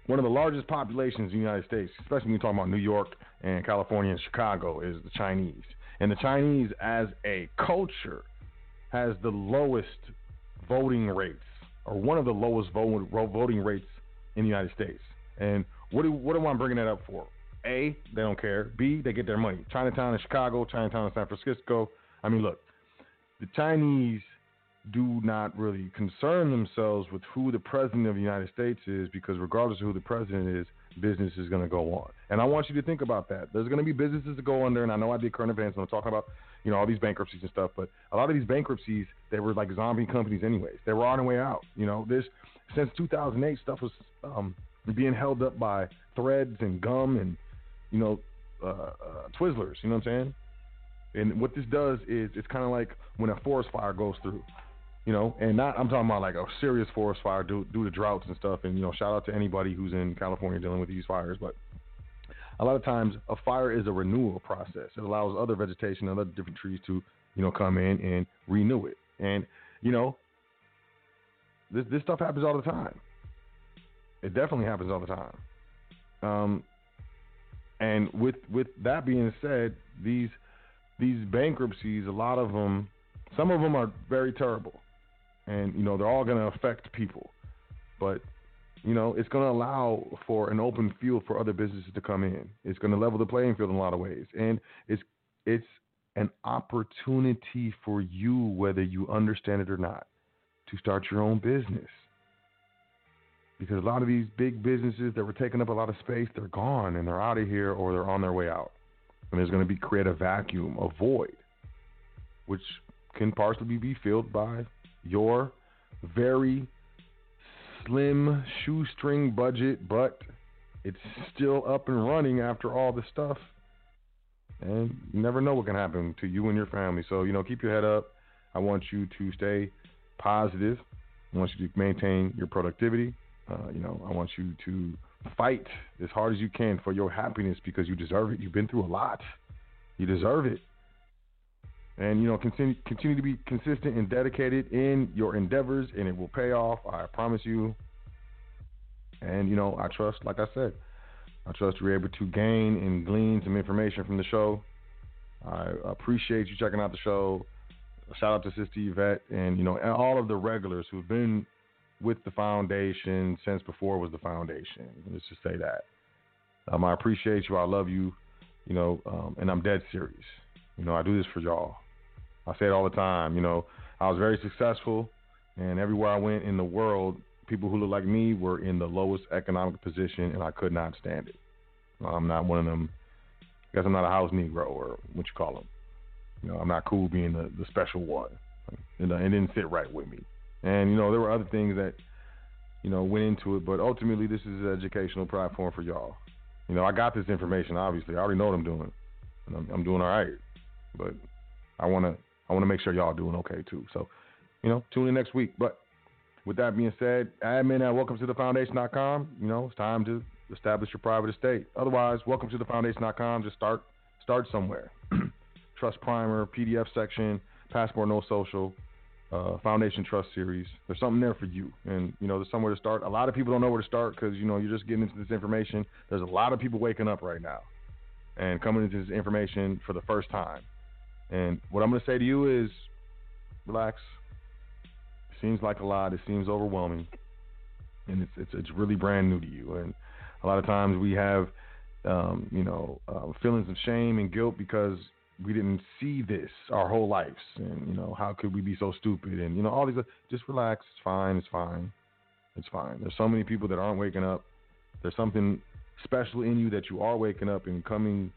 one of the largest populations in the United States, especially when you're talking about New York and California and Chicago, is the Chinese. And the Chinese as a culture has the lowest voting rates, or one of the lowest voting rates in the United States. And what am I bringing that up for? A, they don't care. B, they get their money. Chinatown in Chicago, Chinatown in San Francisco. I mean, look, the Chinese do not really concern themselves with who the president of the United States is, because regardless of who the president is, business is going to go on. And I want you to think about that. There's going to be businesses that go under, and I know I did current events, and I'm talking about, all these bankruptcies and stuff, but a lot of these bankruptcies, they were like zombie companies anyways. They were on their way out. Since 2008, stuff was being held up by threads and gum and, Twizzlers, you know what I'm saying? And what this does is it's kind of like when a forest fire goes through. I'm talking about like a serious forest fire due to droughts and stuff. And, shout out to anybody who's in California dealing with these fires. But a lot of times a fire is a renewal process. It allows other vegetation, other different trees to, come in and renew it. And, this stuff happens all the time. It definitely happens all the time. And with that being said, these bankruptcies, a lot of them, some of them are very terrible. And, they're all going to affect people. But, it's going to allow for an open field for other businesses to come in. It's going to level the playing field in a lot of ways. And it's an opportunity for you, whether you understand it or not, to start your own business. Because a lot of these big businesses that were taking up a lot of space, they're gone and they're out of here or they're on their way out. And there's going to create a vacuum, a void, which can partially be filled by your very slim shoestring budget, but it's still up and running after all the stuff. And you never know what can happen to you and your family. So, keep your head up. I want you to stay positive. I want you to maintain your productivity. I want you to fight as hard as you can for your happiness, because you deserve it. You've been through a lot. You deserve it. And, continue to be consistent and dedicated in your endeavors, and it will pay off. I promise you. And, I trust, like I said, I trust you're able to gain and glean some information from the show. I appreciate you checking out the show. Shout out to Sister Yvette and, all of the regulars who've been with the foundation since before it was the foundation. Let's just say that. I appreciate you. I love you, and I'm dead serious. I do this for y'all. I say it all the time. I was very successful, and everywhere I went in the world, people who look like me were in the lowest economic position, and I could not stand it. I'm not one of them. I guess I'm not a house Negro or what you call them. I'm not cool being the special one. It didn't sit right with me. And, there were other things that, went into it. But ultimately, this is an educational platform for y'all. I got this information, obviously. I already know what I'm doing. And I'm doing all right. But I want to make sure y'all doing okay, too. So, tune in next week. But with that being said, admin at WelcomeToTheFoundation.com. It's time to establish your private estate. Otherwise, WelcomeToTheFoundation.com. Just start somewhere. Trust Primer, PDF section, Passport No Social, Foundation Trust Series. There's something there for you. And, there's somewhere to start. A lot of people don't know where to start because, you're just getting into this information. There's a lot of people waking up right now and coming into this information for the first time. And what I'm going to say to you is relax. It seems like a lot. It seems overwhelming. And it's really brand new to you. And a lot of times we have, feelings of shame and guilt because we didn't see this our whole lives. And, how could we be so stupid? And, all these, just relax. It's fine. It's fine. It's fine. There's so many people that aren't waking up. There's something special in you that you are waking up and coming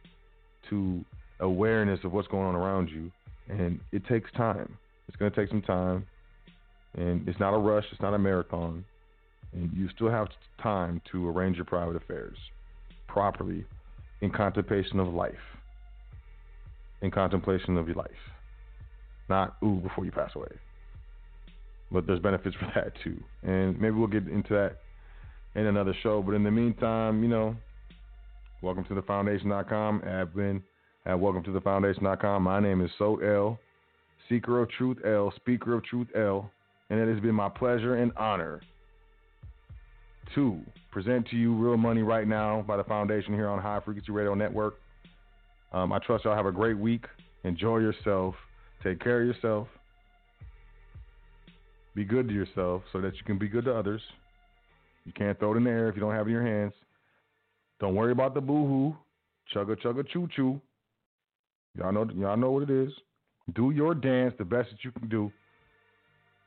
to awareness of what's going on around you. And it takes time. It's going to take some time. And it's not a rush. It's not a marathon. and you still have time to arrange your private affairs properly in contemplation of life. In contemplation of your life. Not, ooh, before you pass away. But there's benefits for that, too. And maybe we'll get into that in another show. But in the meantime, you know, welcome to the foundation.com. I've been at welcome to the foundation.com. My name is Sot El, seeker of truth L, speaker of truth L. And it has been my pleasure and honor to present to you Real Money Right Now by the Foundation here on High Frequency Radio Network. I trust y'all have a great week. Enjoy yourself. Take care of yourself. Be good to yourself so that you can be good to others. You can't throw it in the air if you don't have it in your hands. Don't worry about the boo-hoo. Chugga, chugga, choo-choo. Y'all know what it is. Do your dance the best that you can do.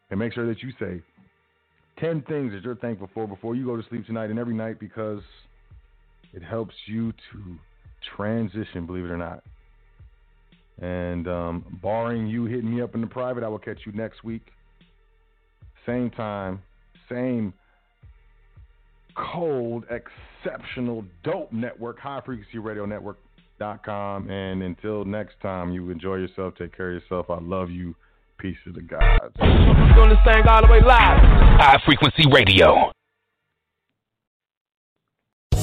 And make sure that you say 10 things that you're thankful for before you go to sleep tonight and every night, because it helps you to transition, believe it or not. And barring you hitting me up in the private, I will catch you next week. Same time, same cold, exceptional, dope network, highfrequencyradionetwork.com. And until next time, you enjoy yourself. Take care of yourself. I love you. Peace to the gods. I'm doing this thing all the way live. High Frequency Radio.